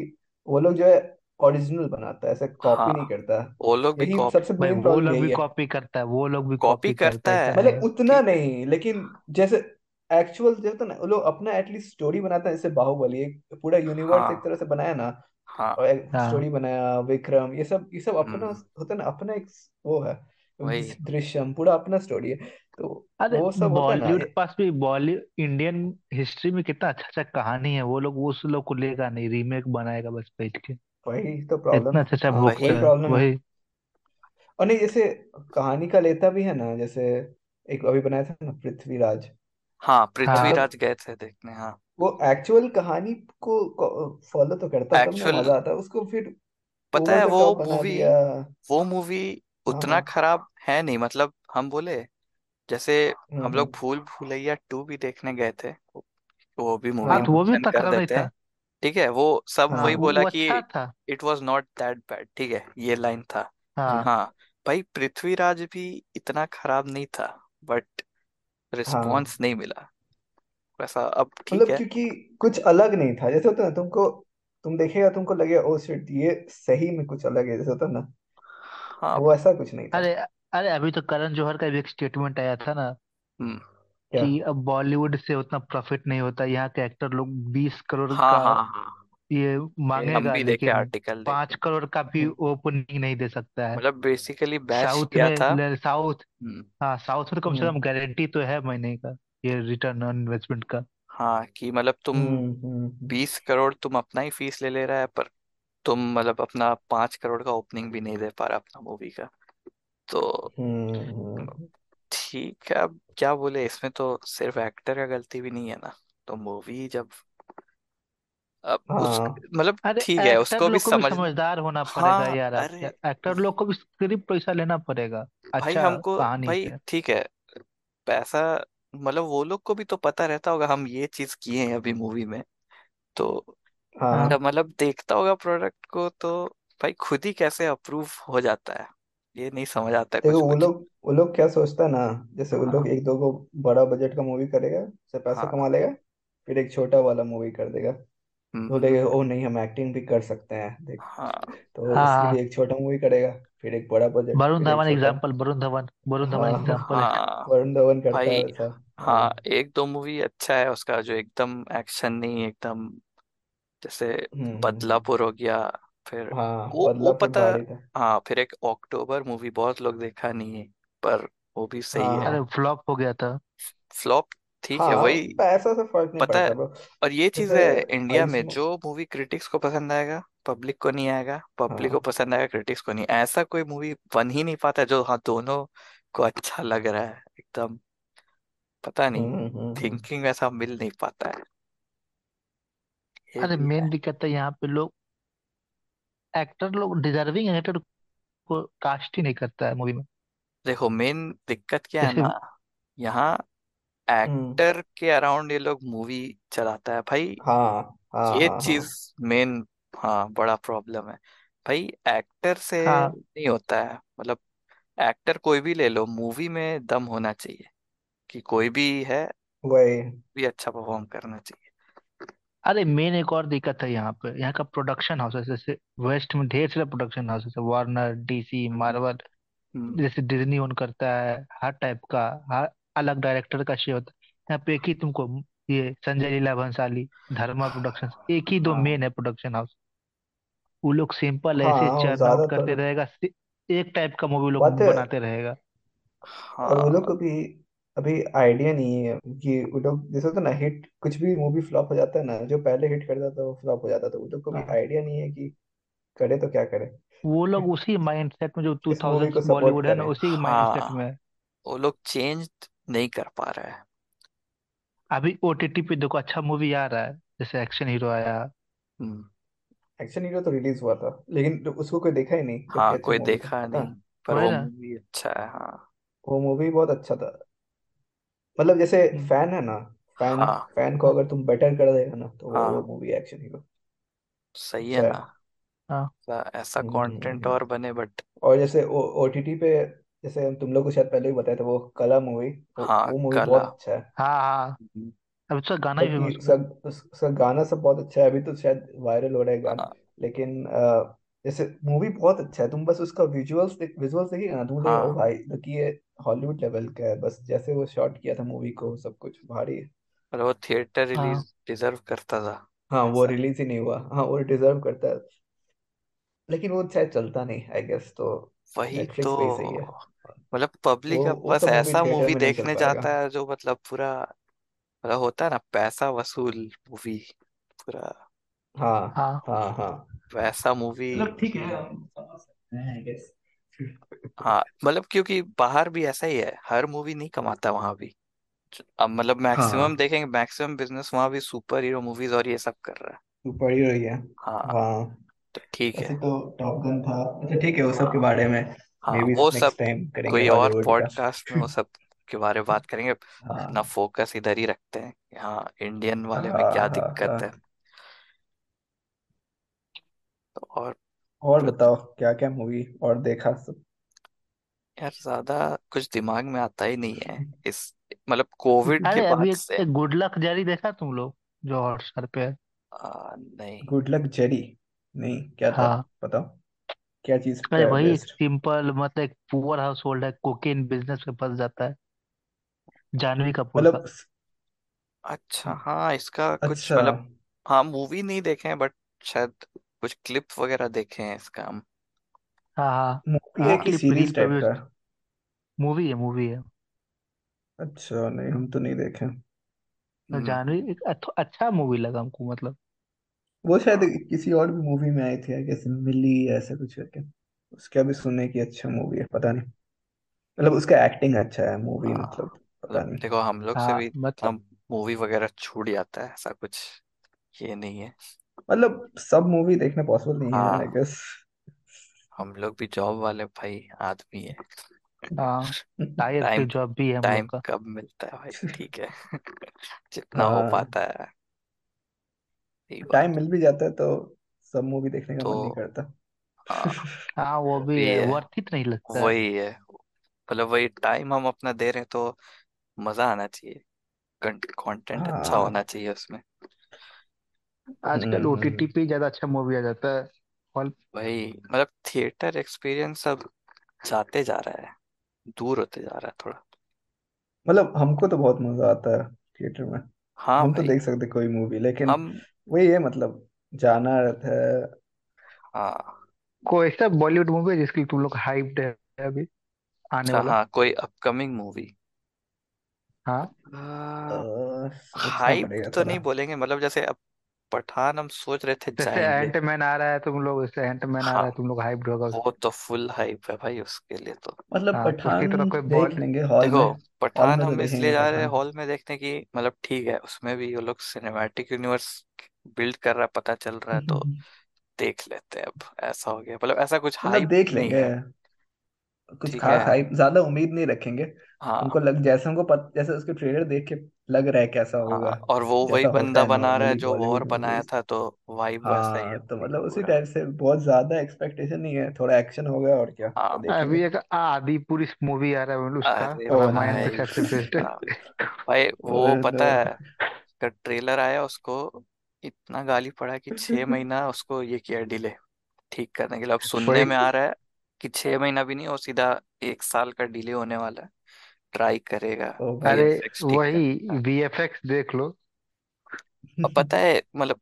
वो लोग जो है ओरिजिनल बनाता है, ऐसे कॉपी नहीं हाँ करता, वो लोग भी यही कॉपी सबसे भाई बड़ी वो प्रॉब्लम लोग भी यही है। कॉपी करता है, वो लोग भी कॉपी कॉपी करता करता है, ऐसा मतलब है। उतना ठीक है। नहीं, लेकिन जैसे एक्चुअल जो होता है ना वो लोग अपना एटलीस्ट स्टोरी बनाता है। जैसे बाहुबली एक पूरा यूनिवर्स एक हाँ तरह से बनाया ना, हाँ और एक हाँ स्टोरी बनाया, विक्रम, ये सब ये सब अपना हम्म होता है ना, अपना एक वो है वही। दृ- दृश्यम, पूरा अपना स्टोरी है, तो अरे वो सब होता है ना। बॉलीवुड के पास भी, बॉलीवुड इंडियन हिस्ट्री में कितना अच्छा अच्छा कहानी है, वो लोग उस लोग को लेगा नहीं, रीमेक बनाएगा बस बैठ के। वही तो प्रॉब्लम इतना है। अच्छा अच्छा हाँ वही भोगता वही है प्रॉब्लम है। वही। और नहीं जैसे कहानी का लेता भी है ना, जैसे एक अभी बनाया था ना पृथ्वीराज, हाँ हाँ पृथ्वीराज मतलब गए थे देखने। हाँ वो एक्चुअल कहानी को फॉलो तो करता तब ना एक्चुअल, मजा आता, उसको फिर पता ओवर है द वो टॉप बना मूवी दिया। वो मूवी हाँ उतना हाँ खराब है नहीं, मतलब हम बोले जैसे हम्म हम लोग हम्म। भूल भुलैया टू भी देखने गए थे, वो भी मूवी हाँ में तो वो भी मेंशन उतना कर खराब नहीं देते हैं। था। ठीक है वो सब हाँ वही वो बोला वो कि अच्छा था। It was not that bad, ठीक है ये लाइन था। हाँ हाँ भाई पृथ्वीराज भी इतना खराब नहीं था, बट हाँ रिस्पॉन्स नहीं मिला वैसा। अब ठीक मतलब है। क्योंकि कुछ अलग नहीं था। जैसे होता है ना तुमको, तुम देखेगा तुमको लगेगा ओ शिट ये सही में कुछ अलग है, जैसे होता है ना हाँ वो ऐसा कुछ नहीं था। अरे अरे अभी तो करण जौहर का भी एक स्टेटमेंट आया था ना हम्म क्या? कि अब बॉलीवुड से उतना प्रॉफिट नहीं होता, यहाँ के एक्टर लोग बीस करोड़ हाँ का हाँ हाँ ये ये हम मांगेगा भी देखे, लेकिन आर्टिकल देखे, पांच करोड़ का भी ओपनिंग नहीं दे सकता है। मतलब बेसिकली बैश साउथ किया था। में साउथ हम्म हाँ साउथ में कम से हम्म कम गारंटी तो है महीने का ये रिटर्न ऑन इन्वेस्टमेंट का। हाँ कि मतलब तुम हम्म हम्म, हम्म। बीस करोड़ तुम अपना ही फीस ले ले रहा है, पर तुम मतलब अपना पांच करोड़ का ओपनिंग भी नहीं दे पा रहा अपना मूवी का, तो हम्म ठीक है, अब क्या बोले। इसमें तो सिर्फ एक्टर का गलती भी नहीं है ना, तो मूवी जब अब उस हाँ मतलब अरे ठीक है, एक्टर उसको भी लोग को भी समझ। समझदार होना पड़ेगा हाँ यार। अरे एक्टर लोग को भी सिर्फ पैसा लेना पड़ेगा भाई अच्छा हमको कहानी भाई पे। ठीक है पैसा, मतलब वो लोग को भी तो पता रहता होगा हम ये चीज किए हैं अभी मूवी में, तो हाँ जब मतलब देखता होगा प्रोडक्ट को तो भाई खुद ही कैसे अप्रूव हो जाता है, ये नहीं समझ आता है देखो, कुछ वो कुछ। लोग वो लोग क्या सोचता है ना, जैसे वो लोग हाँ एक दो को बड़ा बजट का मूवी करेगा, उससे पैसा हाँ कमा लेगा, फिर एक छोटा वाला मूवी कर देगा, हम्म बोलेगा ओ नहीं हम एक्टिंग भी कर सकते हैं देख, हाँ तो हाँ इसके लिए हाँ एक छोटा मूवी करेगा, फिर एक बड़ा बजट, वरुण फिर एक धवन छोटा। एग्जाम्पल, वरुण धवन वरुण धवन हाँ एग्जाम्पल है। हाँ वरुण धवन करता है भाई वैसा। हाँ हाँ एक दो मूवी अच्छा है उसका जो एकदम एक्शन नहीं, एकदम जैसे हम्म हम्म, बदलापुर हो गया, फिर हाँ वो वो बदलापुर पता। भारी था। हाँ फिर एक अक्टूबर मूवी बहुत लोग देखा नहीं है पर वो भी सही है, अरे हाँ फ्लॉप हो गया था। फ्लॉप ठीक है, हाँ वही पैसा से फर्क नहीं पता है। पड़ता ब्रो, और ये चीज जैसे है इंडिया भाई में, इसमें। जो मूवी क्रिटिक्स को पसंद आएगा पब्लिक को नहीं आएगा, पब्लिक को हाँ पसंद आएगा क्रिटिक्स को नहीं। ऐसा कोई मूवी बन ही नहीं पाता है, जो हाँ दोनों को अच्छा लग रहा है एकदम, पता नहीं हम्म हम्म हम्म। थिंकिंग वैसा मिल नहीं पाता है, ये अरे भी है। मेन दिक्कत है यहाँ पे लोग एक्टर लोग डिजर्विंग एक्टर को कास्ट ही नहीं करता है मूवी में। देखो मेन दिक्कत क्या है जैसे ना, यहाँ हम्म एक्टर के अराउंड ये लोग मूवी चलाता है भाई, हाँ हाँ ये हाँ चीज हाँ मेन हाँ बड़ा प्रॉब्लम है भाई। एक्टर से हाँ नहीं होता है, मतलब एक्टर कोई भी ले लो, मूवी में दम होना चाहिए कि कोई भी है वही। भी अच्छा परफॉर्म करना चाहिए। अरे मेन एक और दिक्कत है यहाँ पे, यहाँ का प्रोडक्शन हाउस है। जैसे वेस्ट में ढेर सारे प्रोडक्शन हाउस है, Warner, DC, hmm, Marvel, hmm, जैसे डिज्नी ओन करता है। हर टाइप का, हर अलग डायरेक्टर का शे होता है। यहाँ पे एक ही तुमको ये संजय लीला भंसाली, धर्मा प्रोडक्शंस, एक ही दो हाँ मेन है प्रोडक्शन हाउस। वो लोग सिंपल ऐसे हाँ चर्न आउट करते ज्यादातर रहेगा, सि- एक टाइप का मूवी लोग बात है। बनाते रहेगा। और वो लोग हाँ को भी अभी आइडिया नहीं है कि वो लोग, जैसे होता है ना हिट, कुछ भी मूवी फ्लॉप हो जाता है ना, जो पहले हिट कर जाता है वो फ्लॉप हो जाता है, तो वो लोग को भी हाँ आइडिया नहीं है कि करे तो क्या करे, वो लोग उसी माइंडसेट में जो टू किस मूवी थाउजेंड को सपोर्ट बॉलीवुड है ना, करे। उसी माइंडसेट हाँ में है। वो लोग चेंज नहीं कर पा रहे हैं। अभी ओटीटी पे देखो अच्छा मूवी आ रहा है, जैसे एक्शन हीरो आया। हम्म, एक्शन हीरो तो रिलीज हुआ था लेकिन उसको कोई देखा ही नहीं, जबकि हाँ अच्छा कोई मूवी था। देखा पता नहीं है पर वही वो ना, मूवी अच्छा है। हाँ वो मूवी बहुत अच्छा था, मतलब जैसे फैन है ना, फैन हाँ फैन को अगर तुम बेटर कर देगा ना, तो वो वो हाँ मूवी एक्शन हीरो सही है अच्छा है। ना, हाँ ऐसा ऐसा कंटेंट हम्म और बने। बट और जैसे ओ ओटीटी पे, जैसे तुम लोग को शायद पहले भी बताया था, वो कला मूवी, वो हाँ वो मूवी कला। बहुत अच्छा है, हाँ हाँ हम्म। अब उसका गाना भी मतलब फेमस कि हुआ उसका है। उस, उसका गाना सब बहुत अच्छा है। अभी तो शायद वायरल हो रहा है गाना, हाँ लेकिन अ, जैसे मूवी बहुत अच्छा है। तुम बस उसका विजुअल्स देख विजुअल्स देखिए ना, तुम बोलेगा ओ हाँ भाई तो कि ये हॉलीवुड लेवल का है, बस जैसे वो शॉट किया था मूवी को, सब कुछ भारी है। पर वो थिएटर हाँ रिलीज डिजर्व करता था हाँ वो ऐसा। रिलीज ही नहीं हुआ। हाँ वो डिजर्व करता है, लेकिन वो शायद चलता नहीं आई गेस, तो वही तो, नेटफ्लिक्स पे ही सही है। मतलब वो पब्लिक अब वो बस सब मूवी ऐसा थिएटर मूवी में नहीं चल देखने पाएगा। जाता है जो मतलब पूरा मतलब होता है ना पैसा वसूल मूवी, पूरा हाँ हाँ हाँ हाँ वैसा मूवी। मतलब ठीक है, हम समझ सकते हैं आई गेस। हाँ मतलब क्योंकि बाहर भी ऐसा ही है, हर मूवी नहीं कमाता वहां भी। अब मतलब मैक्सिमम हाँ देखेंगे, मैक्सिमम बिजनेस वहां भी सुपर हीरो मूवीज और ये सब कर रहा है। ऊपर ही रही है। हाँ हाँ तो ठीक है। वैसे तो टॉप गन था। अच्छा ठीक है, वो सब के हाँ बारे में हाँ मे बी वो सब नेक्स्ट टाइम करेंगे कोई और हॉलीवुड का। पॉडकास्ट में वो सब के बारे में बात करेंगे, अपना हाँ फोकस इधर ही रखते हैं। हाँ इंडियन वाले में हाँ क्या हाँ दिक्कत है। हाँ तो और और बत- बताओ क्या क्या मूवी और देखा सब। यार ज्यादा कुछ दिमाग में आता ही नहीं है इस, मतलब कोविड के अरे अभी बाद एक, से। एक गुड लक जारी देखा तुम लोग जो हॉटस्टार पे है? आ, नहीं गुड लक जेरी? नहीं, क्या था हाँ बताओ, क्या चीज अरे पे वही एक बेस्ड? सिंपल मतलब एक पुअर हाउस होल्ड है, कोकेन बिजनेस में फंस जाता है, जानवी कपूर का। मतलब अच्छा हाँ इसका कुछ अच्छा मतलब हाँ मूवी नहीं देखे हैं बट शायद कुछ क्लिप वगैरह देखे हैं इसका हम। हाँ हाँ मूवी वो है कि क्लिप रील सीरीज पे टाइप भी का? मूवी है मूवी है। अच्छा नहीं हम तो नहीं देखे। हम्म जानवी एक अच्छ- अच्छा मूवी लगा हमको, मतलब वो शायद किसी और भी मूवी में आए थे, कैसे मिली ऐसा कुछ करके, उसका भी सुनने की अच्छा मूवी है, पता नहीं, मतलब उसका एक्टिंग अच्छा है मूवी, हाँ मतलब पता मतलब नहीं। देखो हम लोग से हाँ भी मतलब हम मूवी वगैरह छूट जाता है, ऐसा कुछ ये नहीं है। मतलब सब मूवी देखना पॉसिबल नहीं है आई हाँ गेस। हम लोग भी जॉब वाले भाई आदमी है, हाँ टायर टाइम पे जॉब भी है हम लोग टाइम का। कब मिलता है भाई, ठीक है। जितना हो हाँ, पाता है, यही टाइम बात है मिल भी जाता है तो सब मूवी देखने का मन नहीं तो। करता। हाँ हाँ वो भी वही है, है वर्थ इट नहीं लगता है। वही है, मतलब वही टाइम हम अपना दे रहे हैं तो मजा आना चाहिए, कंटेंट अच्छा हाँ होना चाहिए उसमें। आजकल ओटीटी हम्म पे ही ज्यादा अच्छा मूवी आ जाता है। हॉल वही मतलब थिएटर एक्सपीरियंस अब जाते जा रहा है, दूर होते जा रहा है थोड़ा। मतलब हमको तो बहुत मजा आता है थिएटर में, हाँ हम तो भाई देख सकते कोई मूवी, लेकिन हम, वही है मतलब जाना रहता है। हाँ कोई ऐसा बॉलीवुड मूवी है जिसके लिए तुम लोग हाइप्ड है अभी आने अच्छा, वाला? हाँ कोई अपकमिंग मूवी हाँ अ, सोचना हाइप पड़ेगा तो थोड़ा। नहीं बोलेंगे, मतलब जैसे अब पठान हम सोच रहे थे जैसे जाएंगे। एंट मैन आ रहा है तुम लोग, जैसे एंट मैन आ हाँ रहा है तुम लोग हाइप्ड होगा वो उसके। तो फुल हाइप है भाई उसके लिए तो। मतलब हाँ उसी पठान तरह कोई देख बॉल लेंगे हॉल देखो में, हॉल पठान में तो हम इसलिए देखेंगे जा रहे हैं पठान। हॉल में देखने की, मतलब ठीक है उसमें भी वो लोग सिनेमैटिक यूनिवर्स बिल्ड कर रहा है, पता चल रहा है तो मतलब देख लेते हैं। अब ऐसा हो गया, मतलब ऐसा कुछ हाइप देख नहीं लेंगे, है, कुछ ठीक है। खास हाइप, ज्यादा उम्मीद नहीं रखेंगे हमको। हाँ लग जैसे हमको पत, जैसे उसके ट्रेलर देख के लग रहा है कैसा होगा, हाँ और वो वही जैसा होता बंदा है बना रहा है नॉर्मली जो वॉर बॉलीवुड बनाया मूवीज। था, तो वाइब वैसा ही है हाँ, तो भाई मतलब उसी पूरा। टाइप से बहुत ज्यादा एक्सपेक्टेशन नहीं है, थोड़ा एक्शन होगा और क्या, तो हाँ देखेंगे। अभी एक आदिपुरुष मूवी आ रहा है उसका, अरे ओ रामायण भाई का सबसे बेस्ट। साहब, भाई वो अरे पता है तो का ट्रेलर आया, उसको इतना गाली पड़ा कि छह महीना उसको ये किया डिले ठीक करने के लिए। अब वो सुनने में आ एक रहा है कि छह महीना भी नहीं, और सीधा एक साल का डिले होने वाला है। ट्राई करेगा ओ भाई। अरे वीएफएक्स ठीक वही करना। वीएफएक्स देख लो। और पता है मतलब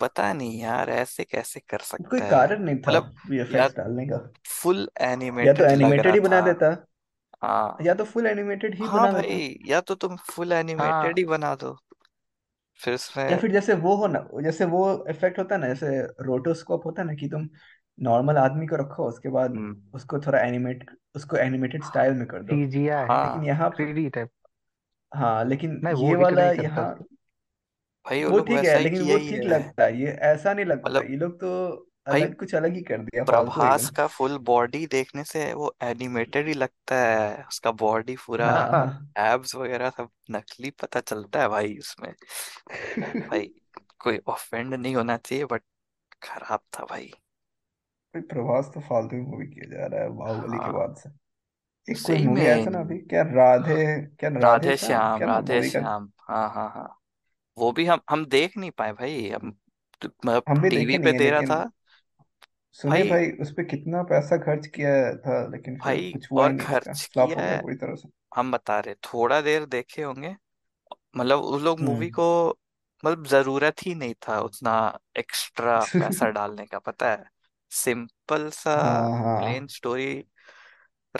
पता नहीं यार ऐसे कैसे कर कोई सकता है, कारण नहीं था मतलब यार वीएफएक्स डालने का, फुल या तो एनिमेटेड लग एनिमेटेड रहा ही बना था। देता, हाँ या तो फुल एनिमेटेड ही हाँ बना भाई, देता, या तो तुम फुल एनिमेटेड हाँ ही बना दो फिर या उसमें। फिर जैसे वो हो ना, जैसे वो इफेक्ट होता है ना, जैसे रोटोस्कोप होता है ना, कि तुम नॉर्मल आदमी को रखो, उसके बाद हम्म, उसको थोड़ा एनिमेट, उसको एनिमेटेड स्टाइल में कर दो। सीजीआई लेकिन हाँ यहाँ, थ्री डी टाइप। हाँ लेकिन नहीं वो ये ठीक वाला नहीं करता। यहाँ भाई वो वो लोग ठीक है, वैसा ही लेकिन किए वो ही ठीक है, लगता है, ये ऐसा नहीं लगता। मतलब ये लोग तो भाई अलग, कुछ अलग ही कर दिया, फालतू प्रभास एकदम। का फुल बॉडी देखने से वो एनिमेटेड ही लगता है, उसका बॉडी पूरा हाँ एब्स वगैरह सब नकली पता चलता है भाई उसमें। भाई कोई कोई ऑफेंड नहीं होना चाहिए, बट खराब था भाई। प्रभास तो फालतू ही मूवी किया जा रहा है बाहुबली के हाँ बाद से। एक कोई सही मूवी आया में। था ना अभी, क्या राधे, क्या राधे राधे श्याम, श्याम, क्या ना राधे मूवी का, श्याम, हाँ हाँ हाँ वो भी हम हम देख नहीं पाए भाई। हम मतलब हम भी टीवी देखे पे नहीं है, दे रहा लेकिन था सुने भाई भाई उस पे कितना पैसा खर्च किया था, लेकिन फिर भाई कुछ हुआ और ही नहीं, उसका खर्च फ्लॉप किया हो गया है। पूरी तरह से। हम बता रहे थोड़ा देर देखे होंगे, मतलब उस लोग मूवी को मतलब जरूरत ही नहीं था उतना एक्स्ट्रा पैसा हम्म डालने का। पता है सिंपल सा हाँ प्लेन हाँ स्टोरी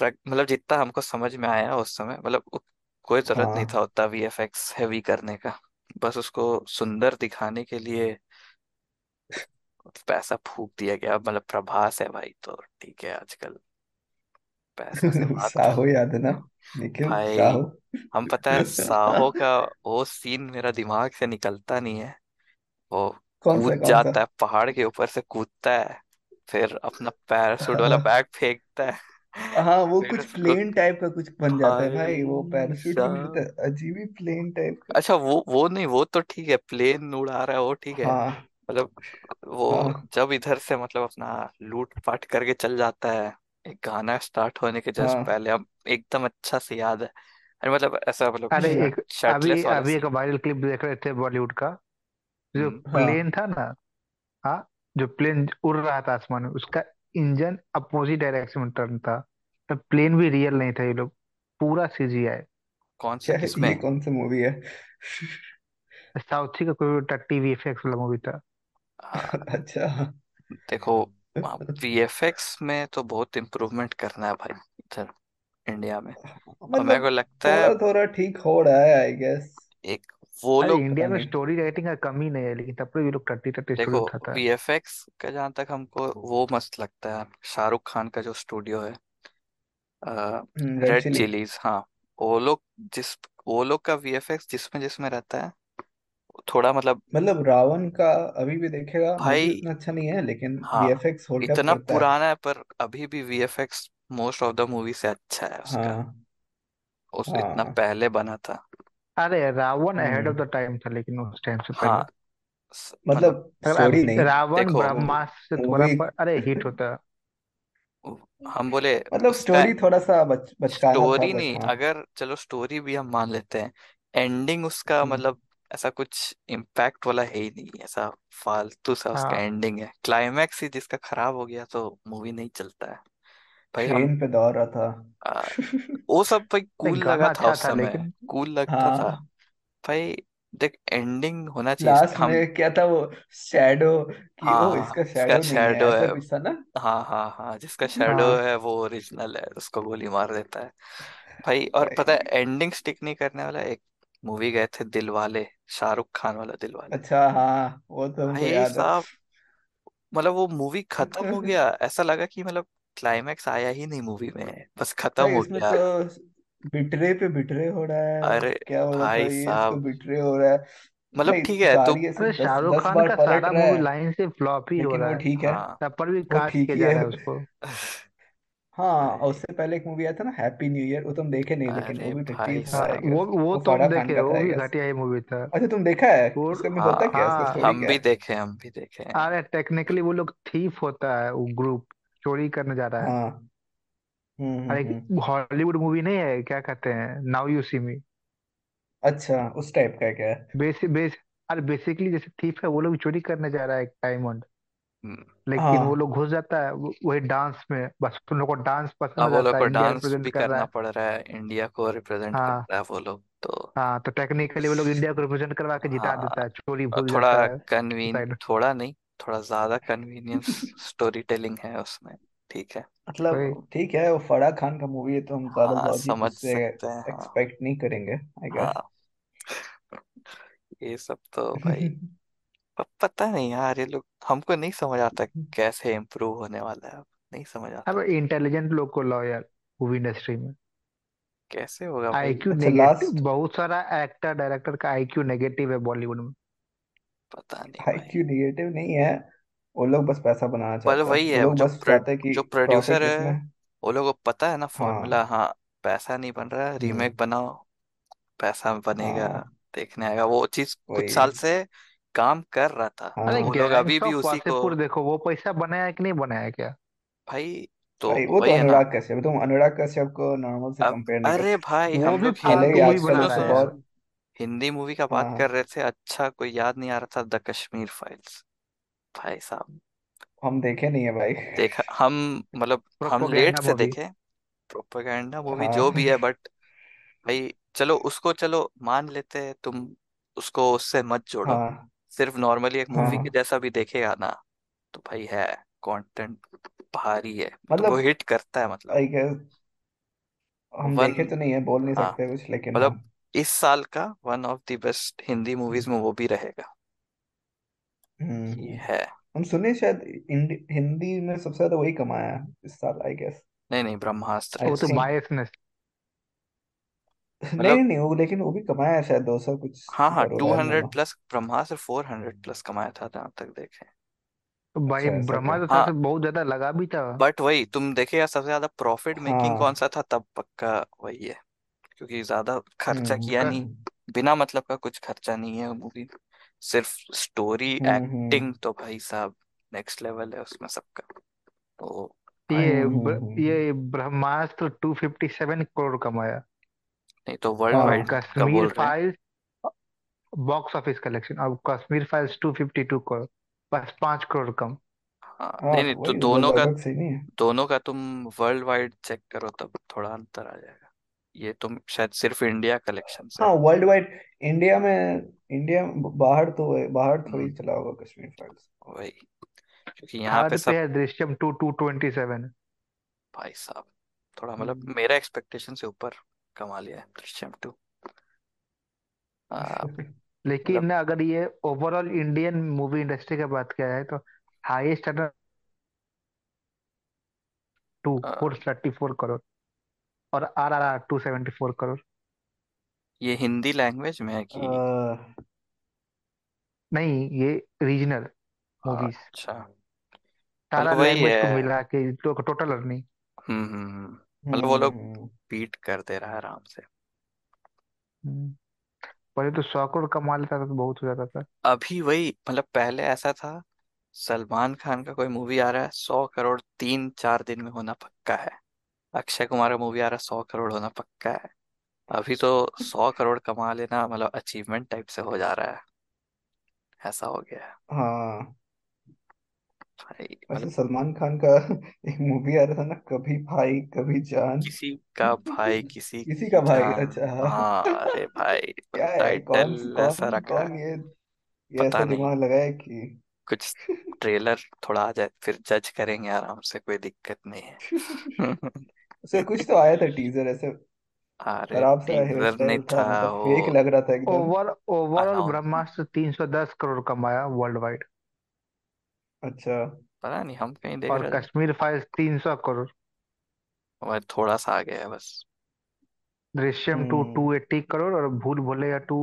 रख, मतलब जितना हमको समझ में आया उस समय, मतलब उ- कोई जरूरत नहीं था हाँ उतना वीएफएक्स हैवी करने का। बस उसको सुंदर दिखाने के लिए पैसा फूक दिया गया। मतलब प्रभास है भाई तो ठीक है, आजकल पैसा से बात साहो करते याद है ना, हैं निखिल भाई। साहो। हम पता है साहो का वो सीन मेरा दिमाग से निकलता नहीं है। वो कौन सा कूद कौन सा? जाता है पहाड़ के ऊपर से, कूदता है फिर अपना पैराशूट वाला हाँ बैग फेंकता है हाँ वो फिर कुछ उसको प्लेन टाइप का कुछ बन जाता है भाई, वो भाई पैराशूट नहीं मिलता, साहब। अजीब ही प्लेन टाइप का। अच्छा वो वो नहीं, वो तो ठीक है, प्लेन उड़ा रहा है वो ठीक है, हाँ मतलब वो हाँ जब इधर से मतलब अपना लूट पाट करके चल जाता है, एक गाना स्टार्ट होने के जस्ट हाँ पहले, हम एकदम अच्छा से याद है। अरे मतलब ऐसा मतलब अरे एक अभी शर्टलेस वाला अभी एक सीन। वायरल क्लिप देख रहे थे बॉलीवुड का, जो हम्म हाँ प्लेन था ना, हाँ जो प्लेन उड़ रहा था आसमान में, उसका इंजन अपोजिट डायरेक्शन में टर्न था, तब प्लेन भी रियल नहीं था। ये लोग पूरा सीजीआई। कौन सा, क्या है ये, किसमें? कौन सा मूवी है? साउथी का कोई टट्टी वीएफएक्स वाला मूवी था। हाँ अच्छा देखो वीएफएक्स में तो बहुत इम्प्रूवमेंट करना है भाई इधर इंडिया में। और मेरे मतलब को लगता है थोड़ा थोड़ा ठीक हो रहा है आई गेस। एक वो अरे लोग इंडिया में करेंगे। स्टोरी राइटिंग का कमी नहीं है, लेकिन तब भी ये लोग टट्टी टट्टी स्टोरी देखो उठाता है। वीएफएक्स का जहाँ तक हमको वो मस्त लगता है, शाहरुख खान का जो स्टूडियो है रेड रेड चिलीज, हाँ वो लोग जिस वो लोग का वीएफएक्स जिसमें जिसमें रहता है थोड़ा मतलब मतलब रावण का अभी भी देखेगा, मूवी भाई, उतना अच्छा नहीं है लेकिन हाँ वीएफएक्स होल्ड अप इतना करता है। पुराना है पर अभी भी VFX most of the movie से अच्छा है उसका, हाँ उस इतना हाँ पहले बना था। अरे Ravan ahead of hmm the time था, लेकिन उस टाइम से पहले हाँ स- मतलब मतलब अगर स्टोरी अब नहीं, रावण देखो ब्रह्मास्त्र से थोड़ा मूवी, पर, अरे हिट होता। हम बोले मतलब उस टाइम स्टोरी थोड़ा सा बच, बचकाना था स्टोरी बस। नहीं, हाँ अगर चलो स्टोरी भी हम मान लेते हैं, एंडिंग उसका हम्म, मतलब ऐसा कुछ इम्पैक्ट वाला है ही नहीं, ऐसा फालतू सा उसका हाँ एंडिंग है। क्लाइमैक्स ही जिसका खराब हो गया तो मूवी नहीं चलता है भाई। हम ट्रेन पे दौड़ रहा था। आ, वो सब भाई नहीं, कूल लगा गाना था अच्छा उस था, समय, लेकिन कूल लगता था हाँ भाई। देख एंडिंग होना चाहिए इसका, लास्ट हम में क्या था वो शैडो की, हाँ ओ हाँ इसका इसका शैडो नहीं है, शैडो ऐसा है, कुछ था ना। हाँ हाँ हाँ जिसका शैडो हाँ है वो ओरिजिनल है, उसको गोली मार देता है भाई। और पता है भाई, एंडिंग स्टिक नहीं करने वाला, एक मूवी गए थे दिलवाले, शाहरुख खान वाला दिलवाले अच्छा हाँ वो तो हमको भाई याद है। साहब, मतलब वो मूवी खत्म हो गया, ऐसा लगा कि मतलब क्लाइमैक्स आया ही नहीं मूवी में, बस खत्म भाई हो इसमें गया। तो बिटरे पे बिटरे हो रहा है, अरे क्या हो रहा था भाई ये, इसको साहब बिटरे हो रहा है मतलब भाई, ठीक है तुम, गाड़ी ऐसे अरे दस शाहरुख दस खान बार का पलट सारा रहा मूवी है लाइन से फ्लॉप ही हो लेकिन रहा वो है, ठीक है, हाँ तब पर भी वो काट ठीक किया ही जा है। रहा है उसको। हाँ और भाई उससे पहले एक मूवी आया था ना हैप्पी न्यू ईयर, वो तुम देखे नहीं लेकिन वो अरे भी टट्टी भाई था हाँ, आई वो गेस, वो वो तो हम फाड़ा खान देखे, का था वो आई भी गेस। घटिया ही मूवी था। अच्छा तुम देखा है, वो उसके में होता हाँ क्या है, उसका हाँ स्टोरी हम क्या भी है? देखे हम भी देखे हैं। अरे टेक्निकली वो लोग थीफ होता है, वो ग्रुप चोरी करने जा रहा है। हाँ हम्म अरे हम्म हम्म। हॉलीवुड मूवी नहीं है, क्या कहते हैं, नाउ यू सी मी, अच्छा उस टाइप का क्या है? बेस बेस अरे बेसिकली जैसे थीफ है, वो लोग चोरी करने जा रहा है एक डायमंड, हम्म, लेकिन वो हाँ लोग घुस जाता है वो- वही डांस में। बस उन लोगों को डांस पसंद अब आ वो लोग जाता को है, इंडिया डांस भी रिप्रेजेंट कर रहा करना है। पड़ रहा है, इंडिया को रिप्रेजेंट कर हाँ रहा है वो लोग तो। हाँ तो टेक्निकली वो लोग इंडिया को रिप्रेजेंट करवा के जिता देता हाँ है, चोरी और भूल जाता थोड़ा है कन्वीन सुसाइड। थोड़ा नहीं थोड़ा ज्यादा कन्वीनियंस स्टोरी टेलिंग है उसमें, ठीक है। वही मतलब ठीक है, वो फराह खान का मूवी है तो हम ज्यादा हाँ लॉजिक समझ उससे सकते हैं। हाँ एक्सपेक्ट नहीं करेंगे आई गेस। हाँ ये सब तो भाई अब पता नहीं यार, ये लोग हमको नहीं समझ आता कैसे इम्प्रूव होने वाला है, अब नहीं समझ अब आता इंटेलिजेंट लोग को लाओ यार मूवी इंडस्ट्री में। कैसे होगा भाई। आईक्यू अच्छा नेगेटिव, लास्ट बहुत सारा एक्टर डायरेक्टर का आईक्यू नेगेटिव है बॉलीवुड में। पता नहीं भाई, आईक्यू निगेटिव नहीं है, वो लोग बस पैसा बनाना पर चाहते हैं, वही वो है वो लोग जो बस प्रो, चाहते हैं कि जो प्रोड्यूसर प्रॉफिट है इसमें। वो लोगों को पता है ना फॉर्मूला। हाँ हाँ पैसा नहीं बन रहा, रीमेक हम्म बनाओ, पैसा बनेगा, हाँ देखने आएगा। वो चीज कुछ वही। साल से काम कर रहा था, अरे वो हाँ लोग अभी गैंग्स भी ऑफ उसी को वासेपुर देखो, वो पैसा बनाया कि नहीं बनाया क्या? भाई, तो भाई वो तो वही है ना अनुराग कश्यप, तुम अनुराग कश्यप को नॉर्मल से अब। कंपेयर नहीं कर अरे भाई वो हम भी लोग भले फालतू ही मूवी आजकल बना वो रहा सब है यार। बहुत। हिंदी मूवी का बात कर हाँ रहे थे, अच्छा कोई याद नहीं आ रहा था, द कश्मीर फाइल्स भाई साहब। हम देखे नहीं है भाई। देखा हम मतलब हम लेट प्रोपोगेंडा से मूवी। देखे, प्रोपेगेंडा मूवी जो भी है, हाँ बट भाई चलो उसको चलो मान लेते हैं, तुम उसको उससे मत जोड़ो, हाँ सिर्फ नॉर्मली एक मूवी के हाँ जैसा भी देखेगा ना तो भाई है कंटेंट भारी है, तो वो मतलब हिट करता है। मतलब आई गेस हम वन देखे तो नहीं है, बोल नहीं हाँ सकते कुछ लेकिन हाँ मतलब इस साल का one of the best Hindi movies में वो भी रहेगा, हम्म ये हम्म। है। हम सुने शायद इंड- हिंदी में सबसे ज्यादा वही कमाया है इस साल आई गेस, नहीं नहीं ब्रह्मास्त्र आई वो तो थिंक। बायसनेस। नहीं मतलब नहीं नहीं वो लेकिन वो भी कमाया है शायद दो सौ कुछ हाँ हाँ टू करोड़ है हंड्रेड दोनों। Plus Brahmastra four hundred plus कमाया था जहाँ तक देखे। भाई अच्छा ऐसा ब्रह्मा क्या? तो सबसे हाँ बहुत ज्यादा लगा भी था। बट वही तुम देखेगा सबसे ज्यादा प्रॉफिट मेकिंग कौन हाँ सा था तब, पक्का वही है, क्योंकि ज्यादा खर्चा हम्म किया नहीं, बिना मतलब का कुछ खर्चा नहीं है मूवी, सिर्फ स्टोरी हम्म हम्म एक्टिंग तो भाई साहब नेक्स्ट लेवल है उसमें सबका। तो भाई ये हम्म ब्र, हम्म, हम्म। ये Brahmastra two fifty seven crore कमाया, नहीं तो वर्ल्ड और वाइड हाँ का कश्मीर बोल रहे हैं। फाइल्स बॉक्स ऑफिस कलेक्शन, अब Kashmir files two fifty two crore, बस पांच करोड़ कम। हाँ हाँ नहीं नहीं तो वही वो दोनों का लगभग सही नहीं है। दोनों का तुम वर्ल्ड वाइड चेक करो तब थोड़ा अंतर आ जाएगा। ये तुम शायद सिर्फ इंडिया कलेक्शन से। हाँ वर्ल्ड वाइड इंडिया में, इंडिया बाहर तो बाहर थोड़ी हम्म, चला होगा कश्मीर फाइल्स। वही, क्योंकि यहाँ पे थर्ड पे सब है Drishyam two two twenty seven. भाई साहब थोड़ा मतलब हम्म। मेरा एक्सपेक्टेशन से ऊपर कमा लिया है दृश्यम टू। लेकिन अगर ये ओवरऑल इंडियन मूवी इंडस्ट्री का बात किया है तो highest earner two four thirty four crore और R R R two seventy four crore. ये हिंदी लैंग्वेज में है कि आ... नहीं, ये रीजनल मूवीज। अच्छा, सारा लैंग्वेज को मिला के तो, टोटल अर्निंग। हम्म मतलब वो लोग बीट करते रहा आराम से। पहले तो सौ करोड़ कमा लेता था तो बहुत हो जाता था। अभी वही मतलब पहले ऐसा था, सलमान खान का कोई मूवी आ रहा है सौ करोड़ तीन चार दिन में होना पक्का है, अक्षय कुमार का मूवी आ रहा है सौ करोड़ होना पक्का है। अभी तो सौ करोड़ कमा लेना मतलब अचीवमेंट टाइप से हो जा रहा है, ऐसा हो गया है। हाँ भाई, मतलब सलमान खान का एक मूवी आ रहा था ना, कभी भाई कभी जान, किसी का भाई किसी किसी का भाई। अच्छा हाँ, अरे भाई क्या है, कौन ऐसा कौन रखा कौन है ये ये पता ऐसा नहीं, दिमाग लगाया कि कुछ ट्रेलर थोड़ा आ जाए फिर जज करेंगे आराम से, कोई दिक्कत नहीं है। उसका कुछ तो आया था टीजर ऐसे, अरे टीजर नहीं था, था वो फेक लग रहा था एकदम। ओवर ओवरऑल ब्रह्मास्त्र तीन सौ दस करोड़ कमाया वर्ल्ड वाइड। अच्छा, पता नहीं हम कहीं देख और रहे। और कश्मीर फाइल्स तीन सौ करोड़, और थोड़ा सा आ गया है बस। दृश्यम टू दो सौ अस्सी करोड़ और भूल भुलैया टू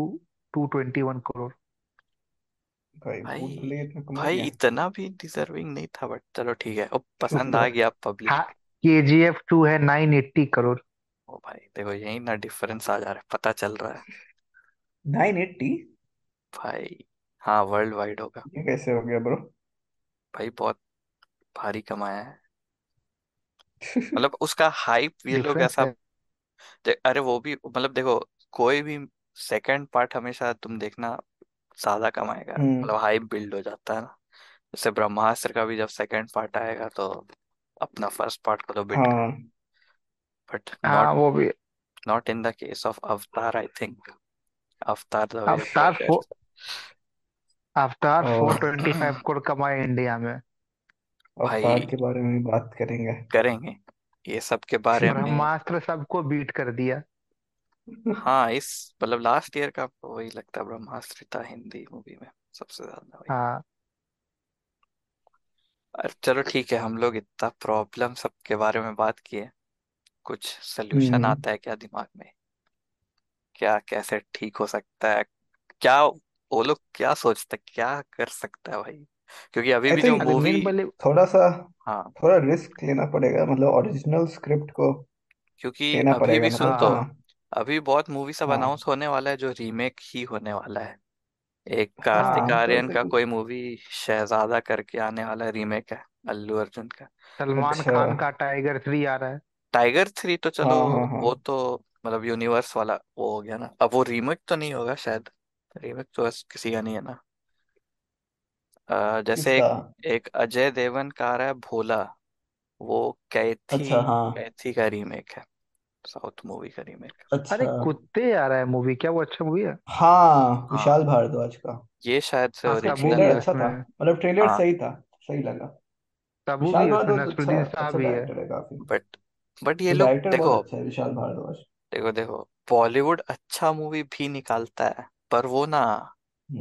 दो सौ इक्कीस करोड़। भाई, भाई, भाई इतना भी डिजर्विंग नहीं था, बट चलो ठीक है, पसंद आ गया पब्लिक। हाँ, केजीएफ टू है नौ सौ अस्सी करोड़। ओ भाई देखो, यही ना डिफरेंस आ जा रहा है, पता चल रहा है। नौ सौ अस्सी भाई, हाँ वर्ल्ड वाइड होगा। ये कैसे हो गया ब्रो? भाई बहुत भारी कमाया है। मतलब उसका हाइप ये लोग ऐसा, अरे वो भी मतलब देखो, कोई भी सेकंड पार्ट हमेशा तुम देखना ज्यादा कमाएगा, मतलब हाइप बिल्ड हो जाता है ना। जैसे ब्रह्मास्त्र का भी जब सेकंड पार्ट आएगा तो अपना फर्स्ट पार्ट को तो बिल्ड हाँ। But हाँ, not, वो भी not in the case of Avatar, I think. Avatar the way Avatar four, Avatar four twenty-five crore कमाए इंडिया में। अवतार के बारे में बात करेंगे करेंगे ये सब के बारे में। ब्रह्मास्त्र सबको बीट कर दिया। हाँ, इस मतलब लास्ट ईयर का वही लगता है, ब्रह्मास्त्र था हिंदी मूवी में सबसे ज्यादा। हाँ चलो ठीक है, हम लोग इतना प्रॉब्लम सबके बारे में बात किए, कुछ सल्यूशन आता है क्या दिमाग में, क्या कैसे ठीक हो सकता है, क्या वो लोग क्या सोचते, क्या कर सकता है भाई? क्योंकि अभी भी जो मूवी थोड़ा सा हाँ थोड़ा रिस्क लेना पड़ेगा, मतलब ओरिजिनल स्क्रिप्ट को, क्योंकि अभी भी सुन तो हाँ। अभी बहुत मूवी सब अनाउंस हाँ। होने वाला है जो रीमेक ही होने वाला है। एक कार्तिक आर्यन का कोई मूवी शहजादा करके आने वाला रीमेक है अल्लू अर्जुन का। सलमान खान का टाइगर थ्री आ रहा है। टाइगर थ्री तो चलो हाँ, हाँ, वो तो मतलब यूनिवर्स वाला वो हो गया ना, अब वो रीमेक तो नहीं होगा शायद, रीमेक तो किसी का नहीं है ना। आ, जैसे एक, एक अजय देवगन का आ रहा है भोला, वो कैथी अच्छा, हाँ। कैथी का रीमेक है, साउथ मूवी का रीमेक। अच्छा। अरे कुत्ते आ रहा है मूवी, क्या वो अच्छा मूवी है? हाँ, विशाल भारद्वाज का। ये शायद से ओरिजिनल अच्छा था, मतलब ट्रेलर सही था, सही लगा। बट बट ये लोग देखो विशाल भारद्वाज, देखो देखो बॉलीवुड अच्छा मूवी भी निकालता है, पर वो ना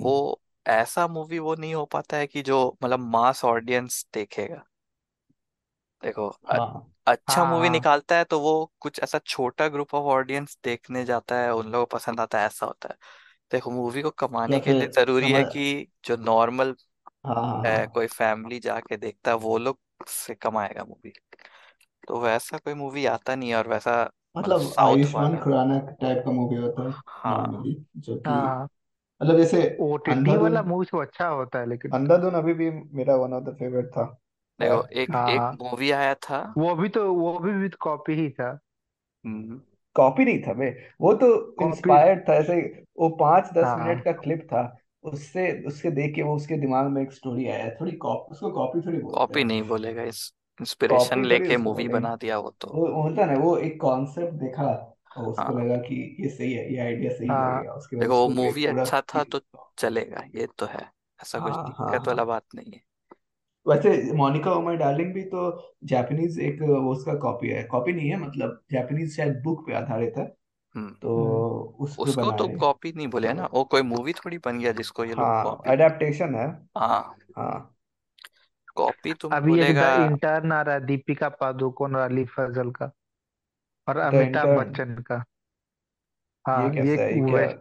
वो ऐसा मूवी वो नहीं हो पाता है कि जो मतलब मास ऑडियंस देखेगा। देखो हाँ, अच्छा हाँ, मूवी निकालता है तो वो कुछ ऐसा छोटा ग्रुप ऑफ ऑडियंस देखने जाता है, उन लोगों को पसंद आता है, ऐसा होता है। देखो मूवी को कमाने के लिए जरूरी है कि जो नॉर्मल है कोई फैमिली जाके देखता है वो लोग से कमाएगा मूवी, तो वैसा कोई मूवी आता नहीं है। और वैसा मतलब आयुष्मान खुराना टाइप का मूवी होता है नॉर्मली, जो कि मतलब जैसे ओटीटी वाला मूवी से अच्छा होता है। लेकिन अंधाधुन अभी भी मेरा वन ऑफ द फेवरेट था। देखो एक एक मूवी आया था, वो भी तो वो भी विद कॉपी ही था। कॉपी नहीं था बे, वो तो इंस्पायर्ड था ऐसे, वो पांच दस मिनट का क्लिप था, उससे उसके देख के वो उसके दिमाग में एक स्टोरी आया। थोड़ी उसको कॉपी थोड़ी कॉपी नहीं बोलेगा, इंस्पिरेशन लेके मूवी बना दिया। वो तो वो होता है ना, वो एक कॉन्सेप्ट देखा और उसको हाँ। लगा कि ये सही है, ये आइडिया सही हाँ। है। उसके देखो वो मूवी अच्छा था तो चलेगा, ये तो है, ऐसा कुछ दिक्कत वाला बात नहीं है। वैसे मोनिका ओ माय डार्लिंग भी तो जापानीज एक वो उसका कॉपी है, कॉपी नहीं है मतलब जापानीज शायद बुक पे आधारित है, हम्म, तो उसको उसको तो बनाए। कॉपी नहीं बोले ना, वो कोई मूवी थोड़ी बन गया जिसको ये लोग हाँ कॉपी। अडेप्टेशन है। हाँ हाँ कॉपी तुम अभी एक बोलेगा। द इंटर्न आ रहा है दीपिका पादुकोण और अली फजल का और द अमिताभ इंटर्न, बच्चन का। ये हाँ ये कैसा है, ये क्या? वेस्ट,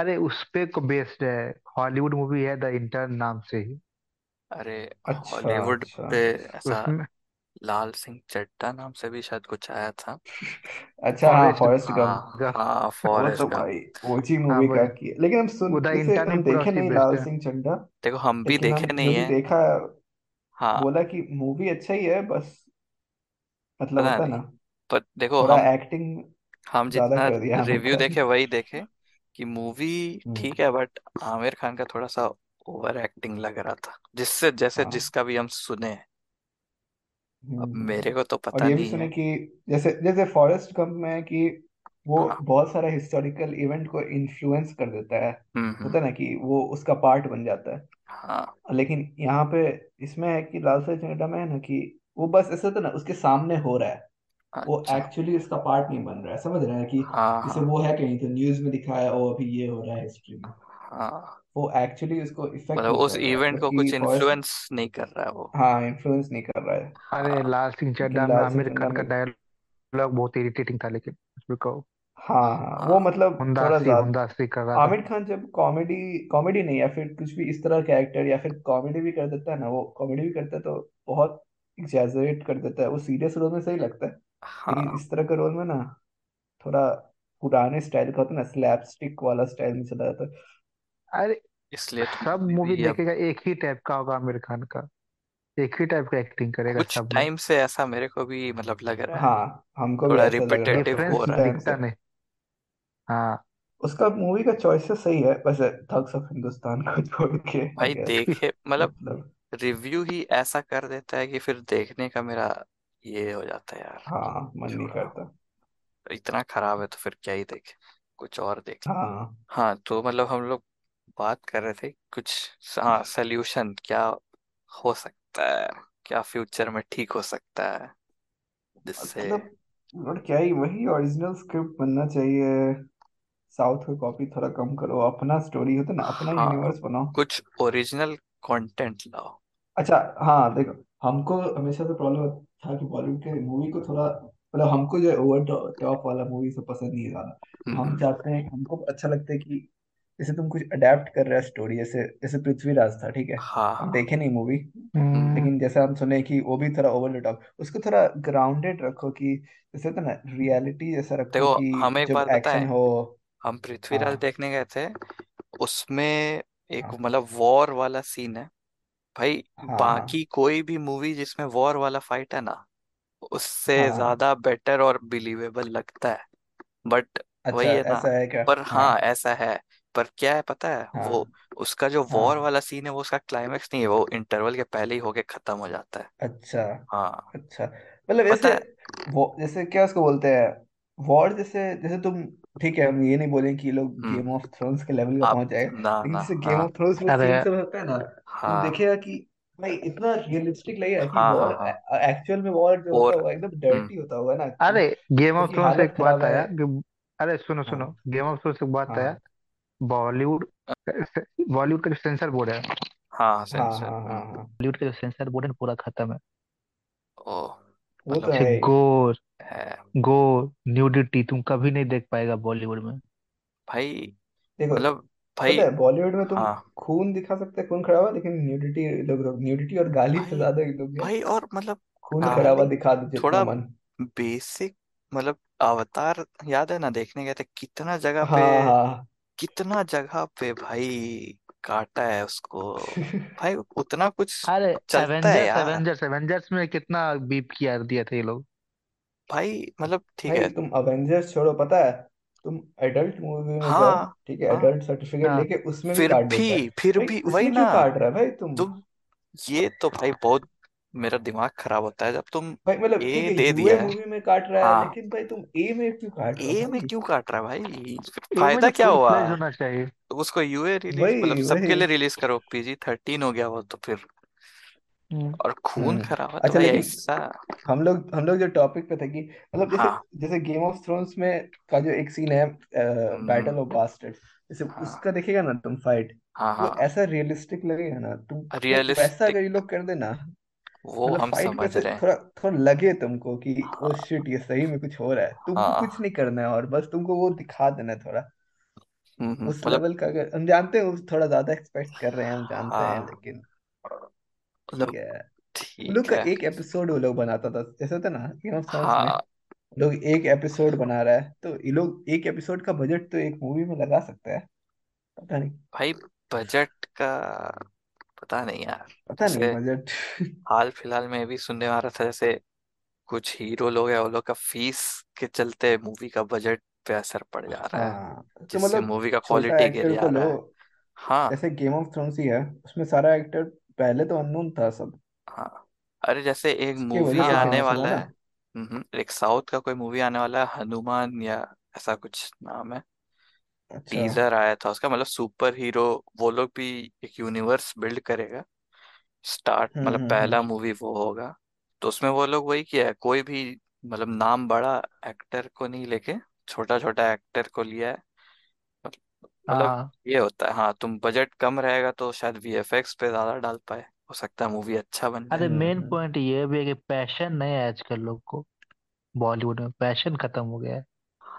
अरे उस पे को बेस्ड है, हॉलीवुड मूवी है द इंटर्न नाम से ही। अरे अच्छा हॉलीवुड अच्छा पे ऐसा उसमें लाल सिंह चड्ढा नाम से भी शायद कुछ आया था। अच्छा हाँ, फॉरेस्ट फॉरेस्ट गम, हाँ गम, हाँ वो फॉरेस्ट तो गम। भाई ओजी हाँ मूवी का वही, की, लेकिन हम सुन वो द इसे इंटर्न हम देखे ही नहीं, बेस्ट लाल है। सिंह चड्ढा, देखो हम भी लेकिन देखे हम नहीं जो भी है। देखा हाँ बोला कि मूवी अच्छा ही है, बस मतलब पता होता नहीं, ना पर देखो थोड़ा हम एक्टिंग हम ज्यादा जितना कर दिया हम रिव्यू लोग देखे वही देखे कि मूवी का। ठीक है, बट आमिर खान का थोड़ा सा ओवर एक्टिंग लग रहा था, जिससे जैसे हाँ जिसका भी हम सुने हैं। अब हम्म। मेरे को तो और पता ये भी नहीं सुने है। कि जैसे जैसे फॉरेस्ट गंप में है कि वो हाँ बहुत सारा हिस्टोरिकल इवेंट को इन्फ्लुएंस कर देता है, हम्म होता हम्म है ना, कि वो उसका पार्ट बन जाता है। हाँ लेकिन यहाँ पे इसमें है कि लाल सिंह चड्ढा में है ना कि वो बस ऐसा होता है ना, उसके सामने हो रहा है, वो अच्छा एक्चुअली उसका पार्ट नहीं बन रहा है, समझ रहे हैं कि हाँ जैसे हाँ वो है कहीं तो न्यूज में दिखाया और अभी ये हो रहा है हिस्ट्री में, हाँ वो एक्चुअली उसको इफेक्ट मतलब नहीं उस कर रहा है, इवेंट को कुछ जबकि फॉरेस्ट इन्फ्लुएंस नहीं कर रहा है वो। हाँ इन्फ्लुएंस नहीं कर रहा है। अरे हाँ लाल सिंह लेकिन चड्ढा में लाल सिंह आमिर चड्ढा खान का में डायलॉग बहुत इरिटेटिंग था, लेकिन उसमें कहो हाँ हाँ वो हाँ मतलब थोड़ा हुंदासी ज्यादा हुंदासी कर रहा था। आमिर खान जब कॉमेडी कॉमेडी नहीं या फिर कुछ भी इस तरह कैरेक्टर या फिर कॉमेडी भी कर देता है ना, वो कॉमेडी भी करता है तो बहुत एग्जैजरेट कर देता है। वो सीरियस रोल में सही लगता है, लेकिन हाँ इस तरह के रोल में ना थोड़ा पुराने स्टाइल का होता है ना, स्लैपस्टिक वाला स्टाइल में चला जाता है। अरे इसलिए तो सब मैंने मूवी भी अब देखेगा एक ही टाइप का होगा आमिर खान का, एक ही टाइप का एक्टिंग करेगा कुछ सब में, टाइम से ऐसा मेरे को भी मतलब लग रहा है, हाँ हमको भी थोड़ा ऐसा लग रहा था रिपिटेटिव हो डिफरेंस कुछ रहा है। टाइम से। दिखता नहीं। हाँ उसका मूवी का चॉइसेस सही है वैसे, थग्स ऑफ हिंदुस्तान को छोड़ के आई भाई गेस, देखे मतलब मतलब रिव्यू ही ऐसा कर देता है कि फिर देखने का मेरा ये हो जाता है यार कि हाँ मन नहीं छोड़ो, करता। इतना खराब है तो फिर क्या ही देखे, कुछ और देख ले। हाँ हाँ तो मतलब हम लोग बात कर रहे थे कुछ, हाँ सल्यूशन क्या हो सकता है, क्या फ्यूचर में ठीक हो सकता है जिससे। मतलब और क्या ही, वही ओरिजिनल स्क्रिप्ट बनना चाहिए, साउथ का कॉपी थोड़ा कम करो, अपना स्टोरी होता है ना, अपना हाँ यूनिवर्स बनाओ। कुछ ओरिजिनल कंटेंट लाओ। अच्छा हाँ देखो, हमको हमेशा से प्रॉब्लम था कि बॉलीवुड के मूवी को थोड़ा मतलब हमको जो ओवर टॉप वाला मूवी से पसंद नहीं है ज्यादा। हम हम्म चाहते हैं, हमको अच्छा लगता है कि जैसे तुम कुछ अडेप्ट कर रहे हो स्टोरी, जैसे जैसे पृथ्वीराज था, ठीक है हाँ हम हाँ देखे नहीं मूवी, हम्म, लेकिन जैसा हम सुने कि वो भी थोड़ा ओवर द टॉप, उसको थोड़ा ग्राउंडेड रखो, कि जैसे होता है ना रियलिटी जैसा रखो देखो कि हमें एक जब बात बताएं, एक्शन हो। हम पृथ्वीराज हाँ देखने गए थे, उसमें एक हाँ मतलब वॉर वाला सीन है भाई। हाँ हाँ बाकी कोई भी मूवी जिसमें वॉर वाला फाइट है ना, उससे हाँ ज्यादा बेटर और बिलीवेबल लगता है। बट अच्छा वही है ना, ऐसा है क्या? पर हाँ हाँ ऐसा है, पर क्या है पता है, वो हाँ उसका जो वॉर हाँ वाला सीन है वो उसका क्लाइमेक्स नहीं है, वो इंटरवल के पहले ही होके खत्म हो जाता है। अच्छा हाँ अच्छा मतलब पता जैसे है। वो जैसे क्या उसको बोलते हैं वॉर, जैसे जैसे तुम ठीक है हम ये नहीं बोलें कि ये लोग हम्म गेम ऑफ थ्रोन्स के लेवल का आप पहुंच जाएगा, ना लेकिन ना जैसे गेम हाँ ऑफ थ्रोन्स में अरे सीन सब होता है ना, तुम हाँ देखेगा कि भाई इतना रियलिस्टिक लगेगा कि हाँ वॉर हाँ हाँ एक्चुअल में वॉर जो होता और होगा एकदम हम्म डर्टी होता होगा ना, कि अरे गेम ऑफ उसकी थ्रोन्स से हालत एक खराब बात है। आया कि, अरे सुनो सुनो, हाँ गेम ऑफ थ्रोन्स से एक बात आया, हाँ बॉलीवुड बॉलीवुड का जो सेंसर बोर्ड है, हाँ हाँ सेंसर। हाँ हाँ हम्म हाँ बॉलीवुड का जो सेंसर बोर्ड है पूरा खत्म है। ओ वो मतलब तो से है ही। गोर है गोर न्यूडिटी तुम कभी नहीं देख पाएगा बॉलीवुड में। भाई, देखो मतलब भाई। पता है बॉलीवुड में तुम हाँ खून दिखा सकते हैं, खून खराबा, लेकिन न्यूडिटी लोग लोग न्यूडिटी और गाली से भाई ज्यादा ये लोग भाई, और मतलब खून खराबा गाली दिखा दो जितना थोड़ा मन। बेसिक, मतलब अवतार याद है ना, देखने गए थे, कितना जगह पे हाँ हाँ कितना जगह पे भाई काटा है उसको भाई, उतना कुछ अरे चलता है एवेंजर्स यार एवेंजर्स एवेंजर्स में कितना बीप किया दिया था ये लोग। भाई, मतलब ठीक भाई है। तुम अवेंजर्स छोड़ो, पता है तुम एडल्ट मूवी में जाओ, हाँ ठीक है हाँ एडल्ट सर्टिफिकेट हाँ लेके उसमें भी फिर काट देता है भी फिर भाई, भी वही इसमें ना क्यों काट रहा है भाई तुम तुम, ये तो भाई बहुत मेरा दिमाग खराब होता है जब तुम भाई, मतलब ठीक ए है दे यूए दिया है। मूवी में काट रहा है, हाँ लेकिन भाई तुम ए में क्यों काट रहे हो ए में भाई? क्यों काट रहा है भाई, ये में फायदा तो क्या फुल हुआ फ्लेज होना चाहिए। उसको? यूए रिलीज, मतलब वही सबके वही लिए रिलीज करो, पीजी थर्टीन हो गया वो तो फिर। हम्म, और खून हम्म। खराब है तो अच्छा, भाई लेकिन ऐसा। हम लोग हम लोग जो टॉपिक पे थे कि मतलब जैसे हाँ जैसे गेम ऑफ थ्रोन्स में का जो एक सीन है हम्म, बैटल ऑफ बास्टर्ड्स, जैसे हाँ उसका देखेगा ना तुम फाइट, हाँ वो हाँ ऐसा रियलिस्टिक लगेगा ना, तुमको वैसा अगर ये रियलिस्टिक लोग कर देना, वो मतलब हम फाइट में समझ से रहे हैं। थोड़ा थोड़ा लगे तुमको कि ओ हाँ शिट ये सही में कुछ हो रहा है, तुमको कुछ हाँ नहीं करना है और बस तुमको वो दिखा देना है थोड़ा हम्म हम्म, उस मतलब लेवल का। अगर हम जानते हैं वो थोड़ा ज्यादा एक्सपेक्ट कर रहे हैं, हम जानते हैं, हाँ लेकिन ठीक मतलब है। उन लोग ठीक का है। एक एपिसोड वो लोग बनाता था, जैसे होता है ना गेम ऑफ थ्रोन्स में हाँ लोग एक एपिसोड बना रहा है, तो ये लोग एक एपिसोड का बजट तो एक मूवी में लगा सकता है। पता नहीं भाई बजट का पता नहीं यार, पता नहीं जैसे बजट। हाल फिलहाल में भी सुनने आ रहा था जैसे कुछ हीरो लोग हैं उन लोग का फीस के चलते मूवी का बजट पे असर पड़ जा रहा है हाँ तो जिससे मतलब मूवी का छोटा क्वालिटी गिर एक्टर जा को लो, रहा है। हाँ जैसे गेम ऑफ थ्रोन्स ही है, उसमें सारा एक्टर पहले तो अननोन था सब, हाँ अरे जैसे एक उसके मूवी वजह से आने फेमस हुआ वाला ना। है, हम्म, एक साउथ का कोई मूवी आने वाला है, हनुमान या ऐसा कुछ नाम है, अच्छा टीजर आया था उसका। मतलब सुपर हीरो वो लोग भी एक यूनिवर्स बिल्ड करेगा, स्टार्ट हम्म मतलब हम्म पहला हम्म मूवी वो होगा। तो उसमें वो लोग वही किया है, कोई भी मतलब नाम बड़ा एक्टर को नहीं लेके छोटा छोटा एक्टर को लिया है। मतलब हाँ ये होता है। हाँ तुम बजट कम रहेगा तो शायद वीएफएक्स पे ज्यादा डाल पाए, हो सकता है मूवी अच्छा बन जाए। अरे हम्म मेन हम्म। पॉइंट ये भी है कि पैशन नहीं है आजकल लोग को, बॉलीवुड में पैशन खत्म हो गया है।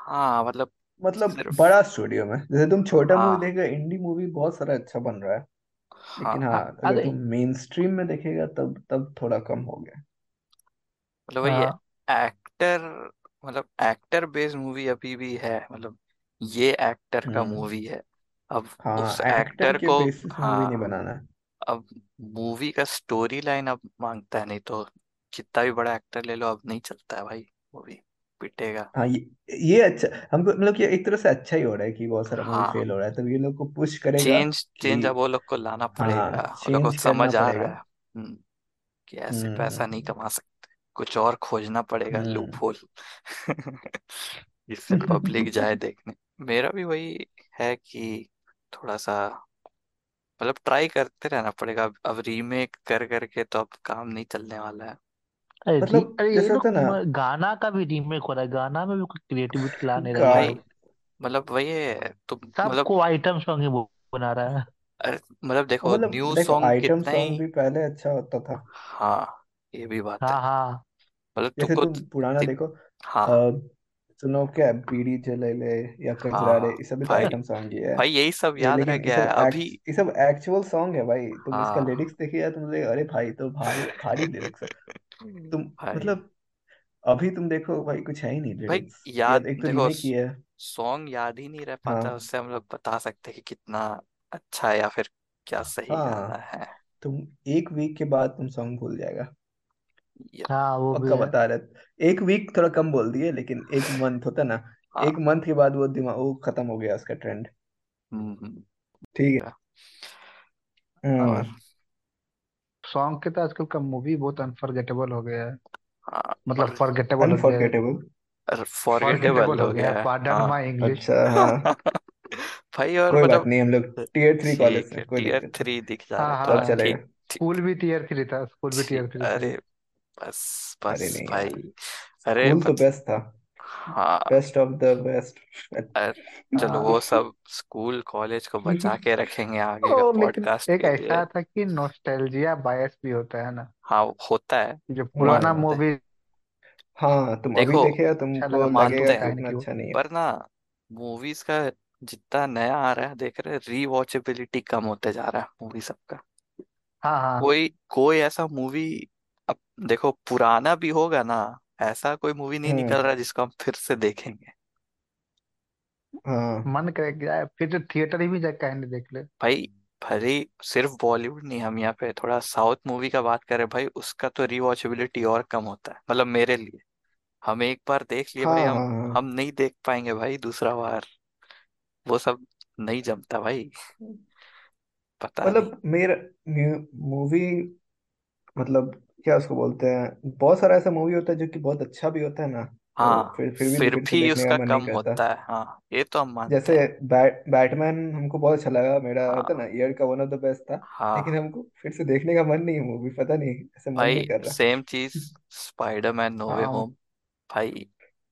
हाँ मतलब मतलब सिर्फ बड़ा स्टूडियो में, जैसे तुम छोटा मूवी हाँ देखेगा, इंडी मूवी बहुत सारा अच्छा बन रहा है, लेकिन हाँ हाँ अ- अगर अरे तुम मेन स्ट्रीम में देखेगा तब तब थोड़ा कम हो गया। मतलब वही है हाँ एक्टर, मतलब एक्टर बेस्ड मूवी अभी भी है। मतलब ये एक्टर का हम्म मूवी है, अब हाँ उस एक्टर एक्टर के को बेसिस मूवी नहीं हाँ बनाना है। अब मूवी का स्टोरी लाइन अब मांगता है, नहीं तो कितना भी बड़ा एक्टर ले लो अब नहीं चलता है भाई, मूवी पिटेगा। हाँ ये ये अच्छा, हमको मतलब कि एक तरह से अच्छा ही हो रहा है कि बहुत सारा मूवी हाँ फेल हो रहा है, तब ये लोग को पुश करेगा चेंज चेंज अब कि वो लोग को लाना पड़ेगा, हाँ वो लोग को चेंज करना समझ आ पड़ेगा। रहा है हम्म, कि ऐसे पैसा नहीं हम्म कमा सकते, कुछ और खोजना पड़ेगा लूप हम्म होल जिससे पब्लिक जाए देखने। मेरा भी वही है कि थोड़ा सा मतलब ट्राई करते रहना पड़ेगा। अब, अब रीमेक कर करके तो अब काम नहीं चलने वाला है। अरे री मतलब अरे ये जैसे होता लोग है ना म- गाना का भी रीमेक हो रहा है, गाना में भी कुछ क्रिएटिविटी ला नहीं रहे ये भाई, लोग, गान, मतलब वही है तो मतलब सबको आइटम सॉन्ग ही वो बना रहा है। अरे, मतलब देखो मतलब न्यू देखो सॉन्ग आइटम कितना सॉन्ग ही। भी पहले अच्छा होता था। हाँ ये भी बात है। हाँ हाँ मतलब जैसे तुमको तुम पुराना ति- देखो, हाँ अ, सुनो क्या बीड़ी जले ले या कजरा रे, हाँ ये सब भी तो भाई आइटम सॉन्ग ही है भाई यही सब ये, याद रह लेकिन ये गया है सब अभी। एक्ट ये सब एक्चुअल सॉन्ग है भाई। तुम इसका हाँ लिरिक्स देखिए तुम देखे, अरे भाई तो भारी भारी लिरिक्स है। तुम भाई मतलब अभी तुम देखो भाई कुछ है ही नहीं भाई लिरिक्स, या याद एक तो देखो रीमेक ही है। सॉन्ग याद ही नहीं रह पाता, हाँ उससे हम लोग बता सकते हैं कि कितना अच्छा है या फिर क्या सही गाना हाँ है। तुम एक वीक के बाद तुम सॉन्ग भूल जाएगा, ये हाँ वो भी पक्का है। बता रहे। एक वीक थोड़ा कम बोल दिए, लेकिन एक मंथ होता ना, हाँ एक मंथ के बाद वो दिमाग वो खत्म हो गया उसका ट्रेंड। हम्म हम्म, ठीक तो- है। और हम्म सॉन्ग के तो आजकल का मूवी बहुत अनफॉरगेटेबल हो गया है, हाँ मतलब और फॉरगेटेबल हो गया है, अनफॉरगेटेबल। फॉरगेटेबल फॉरगेटेबल हो हो गया गया है। है। पार्डन हाँ माय इंग्लिश। अच्छा हाँ भाई और कोई बात मतलब नहीं, हम लोग टियर थ्री कॉलेज ठीक है, से, कोई टियर दिक्कत नहीं, थ्री दिख जा रहा हाँ है तो अब हाँ ठीक चलेगा। ठीक स्कूल भी टियर थ्री था, स्कूल भी ठीक टियर थ्री था। अरे बस बस अरे नहीं भाई, यार, अरे स्कूल तो बस बेस्ट था, हाँ बेस्ट ऑफ द बेस्ट। अरे चलो वो हाँ सब स्कूल कॉलेज को बचा के रखेंगे आगे का और लेकिन पॉडकास्ट एक के लिए। ऐसा था कि नॉस्टैल्जिया बायस भी होता है ना, हाँ वो होता है, जो मान पुराना मानते हैं। मूवी हाँ तुम अभी देखो देखेगा अच्छा लगा तुमको बाद में लगेगा मानते कि हैं बताएंगे उतना कि वो अच्छा नहीं है। पर ना मूवीज का जितना नया आ रहा है देख रहे, रीवॉचेबिलिटी कम होते जा रहा है मूवी सबका। हाँ हाँ कोई कोई ऐसा मूवी अब देखो पुराना भी होगा ना, ऐसा कोई मूवी नहीं निकल हम्म रहा जिसको हम फिर से देखेंगे हाँ मन करे कि यार फिर तो थिएटर ही भी जाके कहीं देख ले। भाई। भले ही सिर्फ बॉलीवुड नहीं, हम यहाँ पे थोड़ा साउथ मूवी का बात करें भाई, उसका तो रीवॉचेबिलिटी और कम होता है। मतलब मेरे लिए हम एक बार देख लिए भाई, हाँ हम हाँ हम हाँ नहीं देख पाएंगे भाई दूसरा बार, वो सब नहीं जमता भाई पता नहीं। मतलब मेरा मूवी मतलब क्या उसको बोलते हैं, बहुत सारा ऐसा मूवी होता है जो कि बहुत अच्छा भी होता है ना, तो हाँ, फिर फिर भी फिर मुझे इनको भी देखने का उसका मन कम नहीं करता। होता है। हाँ, ये तो हम मानते जैसे हैं। बैट बैटमैन हमको बहुत अच्छा लगा, मेरा होता ना हाँ ईयर का वन ऑफ द बेस्ट था, लेकिन हाँ हमको फिर से देखने का मन नहीं है मूवी, पता नहीं ऐसे मन भाई, नहीं कर सेम चीज रहा। स्पाइडरमैन नो वे हाँ होम। भाई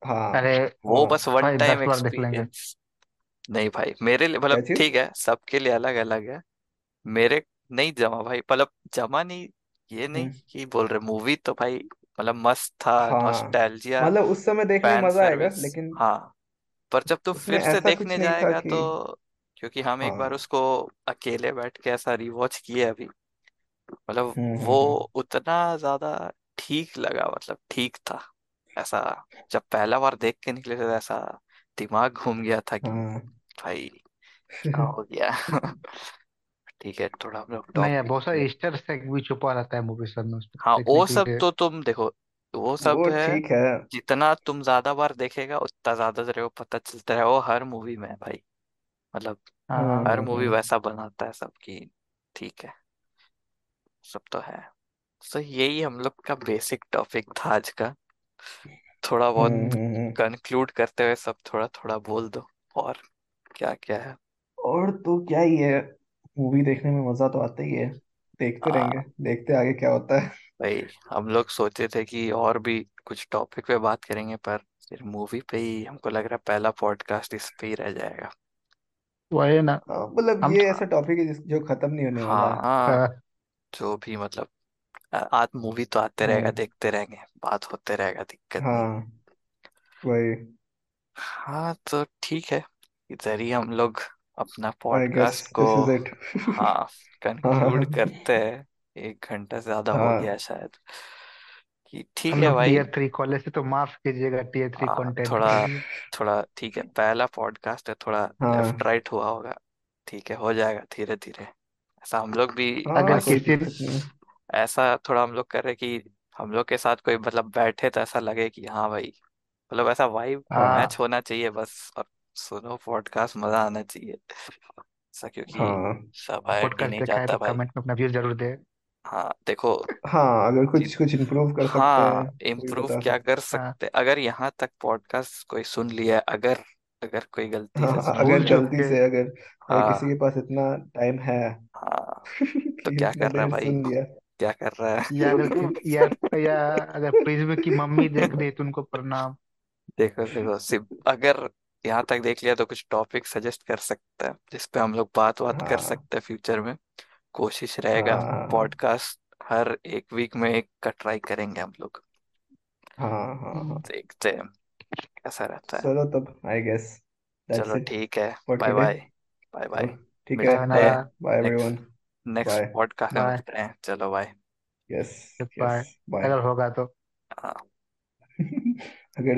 अरे हाँ वो हाँ बस वन भाई टाइम दस बार देख लेंगे। एक्सपीरियंस नहीं भाई, मेरे लिए क्या मतलब चीज। ठीक है, सबके लिए अलग अलग है, मेरे नहीं जमा भाई, मतलब जमा नहीं, ये नहीं हम्म कि बोल रहे मूवी तो भाई मतलब मस्त था, हाँ नॉस्टैल्जिया, मतलब उस समय देखने में फैन मजा आएगा, सर्विस। लेकिन हाँ, पर जब तू उसमें फिर से ऐसा देखने कुछ नहीं था जाएगा कि तो, क्योंकि हम एक बार हाँ। उसको अकेले बैठ के ऐसा रिवॉच किए अभी, मतलब हम्म वो हम्म हम्म। उतना ज्यादा ठीक लगा, मतलब ठीक था। ऐसा जब पहला बार देख के निकले थे तो ऐसा दिमाग घूम गया था कि हाँ भाई क्या हो गया। ठीक है, थोड़ा हम लोग नहीं यार, टॉपिक बहुत पे। सारे ईस्टर एग भी छुपा रहता है मूवी सब में, उसमें हाँ, देखने वो के सब लिए। तो तुम देखो, वो सब वो है, ठीक है। जितना तुम ज्यादा बार देखेगा उतना ज्यादा तेरे को पता चलता है। वो हर मूवी में है भाई, मतलब हम्म हाँ हर हम्म मूवी हम्म। वैसा बनाता है सबकी। ठीक है, सब तो है। तो यही हम लोग का बेसिक टॉपिक था आज का। थोड़ा बहुत हम्म हम्म, हम्म। कंक्लूड करते हुए सब थोड़ा थोड़ा बोल दो, और क्या क्या है। और तो क्या ही है, मूवी देखने में मजा तो आता ही है, देखते रहेंगे, हाँ देखते आगे क्या होता है। भाई, हम लोग सोचे थे कि और भी कुछ टॉपिक पे बात करेंगे, पर फिर मूवी पे ही हमको लग रहा है पहला पॉडकास्ट इस पे ही रह जाएगा। वही ना, अ, मतलब हम ये ऐसा टॉपिक है जिस- जो खत्म नहीं होने वाला है। हाँ, हाँ, जो भी मतलब आ- आज मूवी तो आते रहेगा, हम्म देखते रहेंगे, बात होते रहेगा, दिक्कत नहीं। हाँ वही, हाँ तो ठीक है, इधर ही हम लोग अपना आई गेस पॉडकास्ट को दिस इज इट। हाँ कंक्लूड हाँ करते हैं। एक घंटा से ज्यादा हो गया हाँ शायद। कि ठीक हम है लोग भाई, टीयर थ्री कॉलेज से, तो माफ कीजिएगा टीयर थ्री आ, कंटेंट के थोड़ा लिए। थोड़ा ठीक है, पहला पॉडकास्ट है, थोड़ा लेफ्ट हाँ राइट हुआ होगा, ठीक है, हो जाएगा धीरे धीरे। ऐसा हम लोग भी हाँ बस कोई किसी दिक्कत नहीं। ऐसा थोड़ा हम लोग कर रहे कि हम लोग के साथ कोई मतलब बैठे तो ऐसा लगे कि हाँ भाई, मतलब ऐसा वाइब मैच हाँ होना चाहिए बस, और सुनो पॉडकास्ट, मजा आना चाहिए ऐसा, क्योंकि हाँ सब आया ही पॉडकास्ट नहीं देखा है जाता तो भाई। कमेंट में अपना व्यू जरूर दे। हाँ देखो, हाँ अगर कुछ जित कुछ इम्प्रूव कर सकते हाँ हैं वही इम्प्रूव बता क्या सकते कर हाँ सकते, अगर यहाँ तक पॉडकास्ट कोई सुन लिया, अगर अगर कोई गलती हैं। से हाँ सुन अगर भूल लिया। चूक गलती के से अगर अगर किसी हाँ के पास इतना टाइम है हाँ तो कि क्या इतना कर रहा है देर भाई, सुन लिया। क्या कर रहा या अगर है। या या अगर प्रिज्म की मम्मी देख रही है तो उनको प्रणाम। देखो देखो, सिर्फ अगर यहाँ तक देख लिया तो कुछ टॉपिक सजेस्ट कर सकता है जिस पे हम लोग बात बात कर हाँ सकते हैं फ्यूचर में। कोशिश रहेगा, हाँ पॉडकास्ट हर एक वीक में एक का ट्राई करेंगे हम लोग, हाँ हाँ हाँ देखते हैं कैसा रहता है। चलो तब आई गेस दैट्स चलो इट ठीक है, for bye today. Bye bye bye, हाँ ठीक है, मिलते बाय हैं sayonara, bye next everyone, next bye. Podcast में, बाय मिलते हैं। चलो bye. Yes yes bye, bye. अगर होगा तो। अगर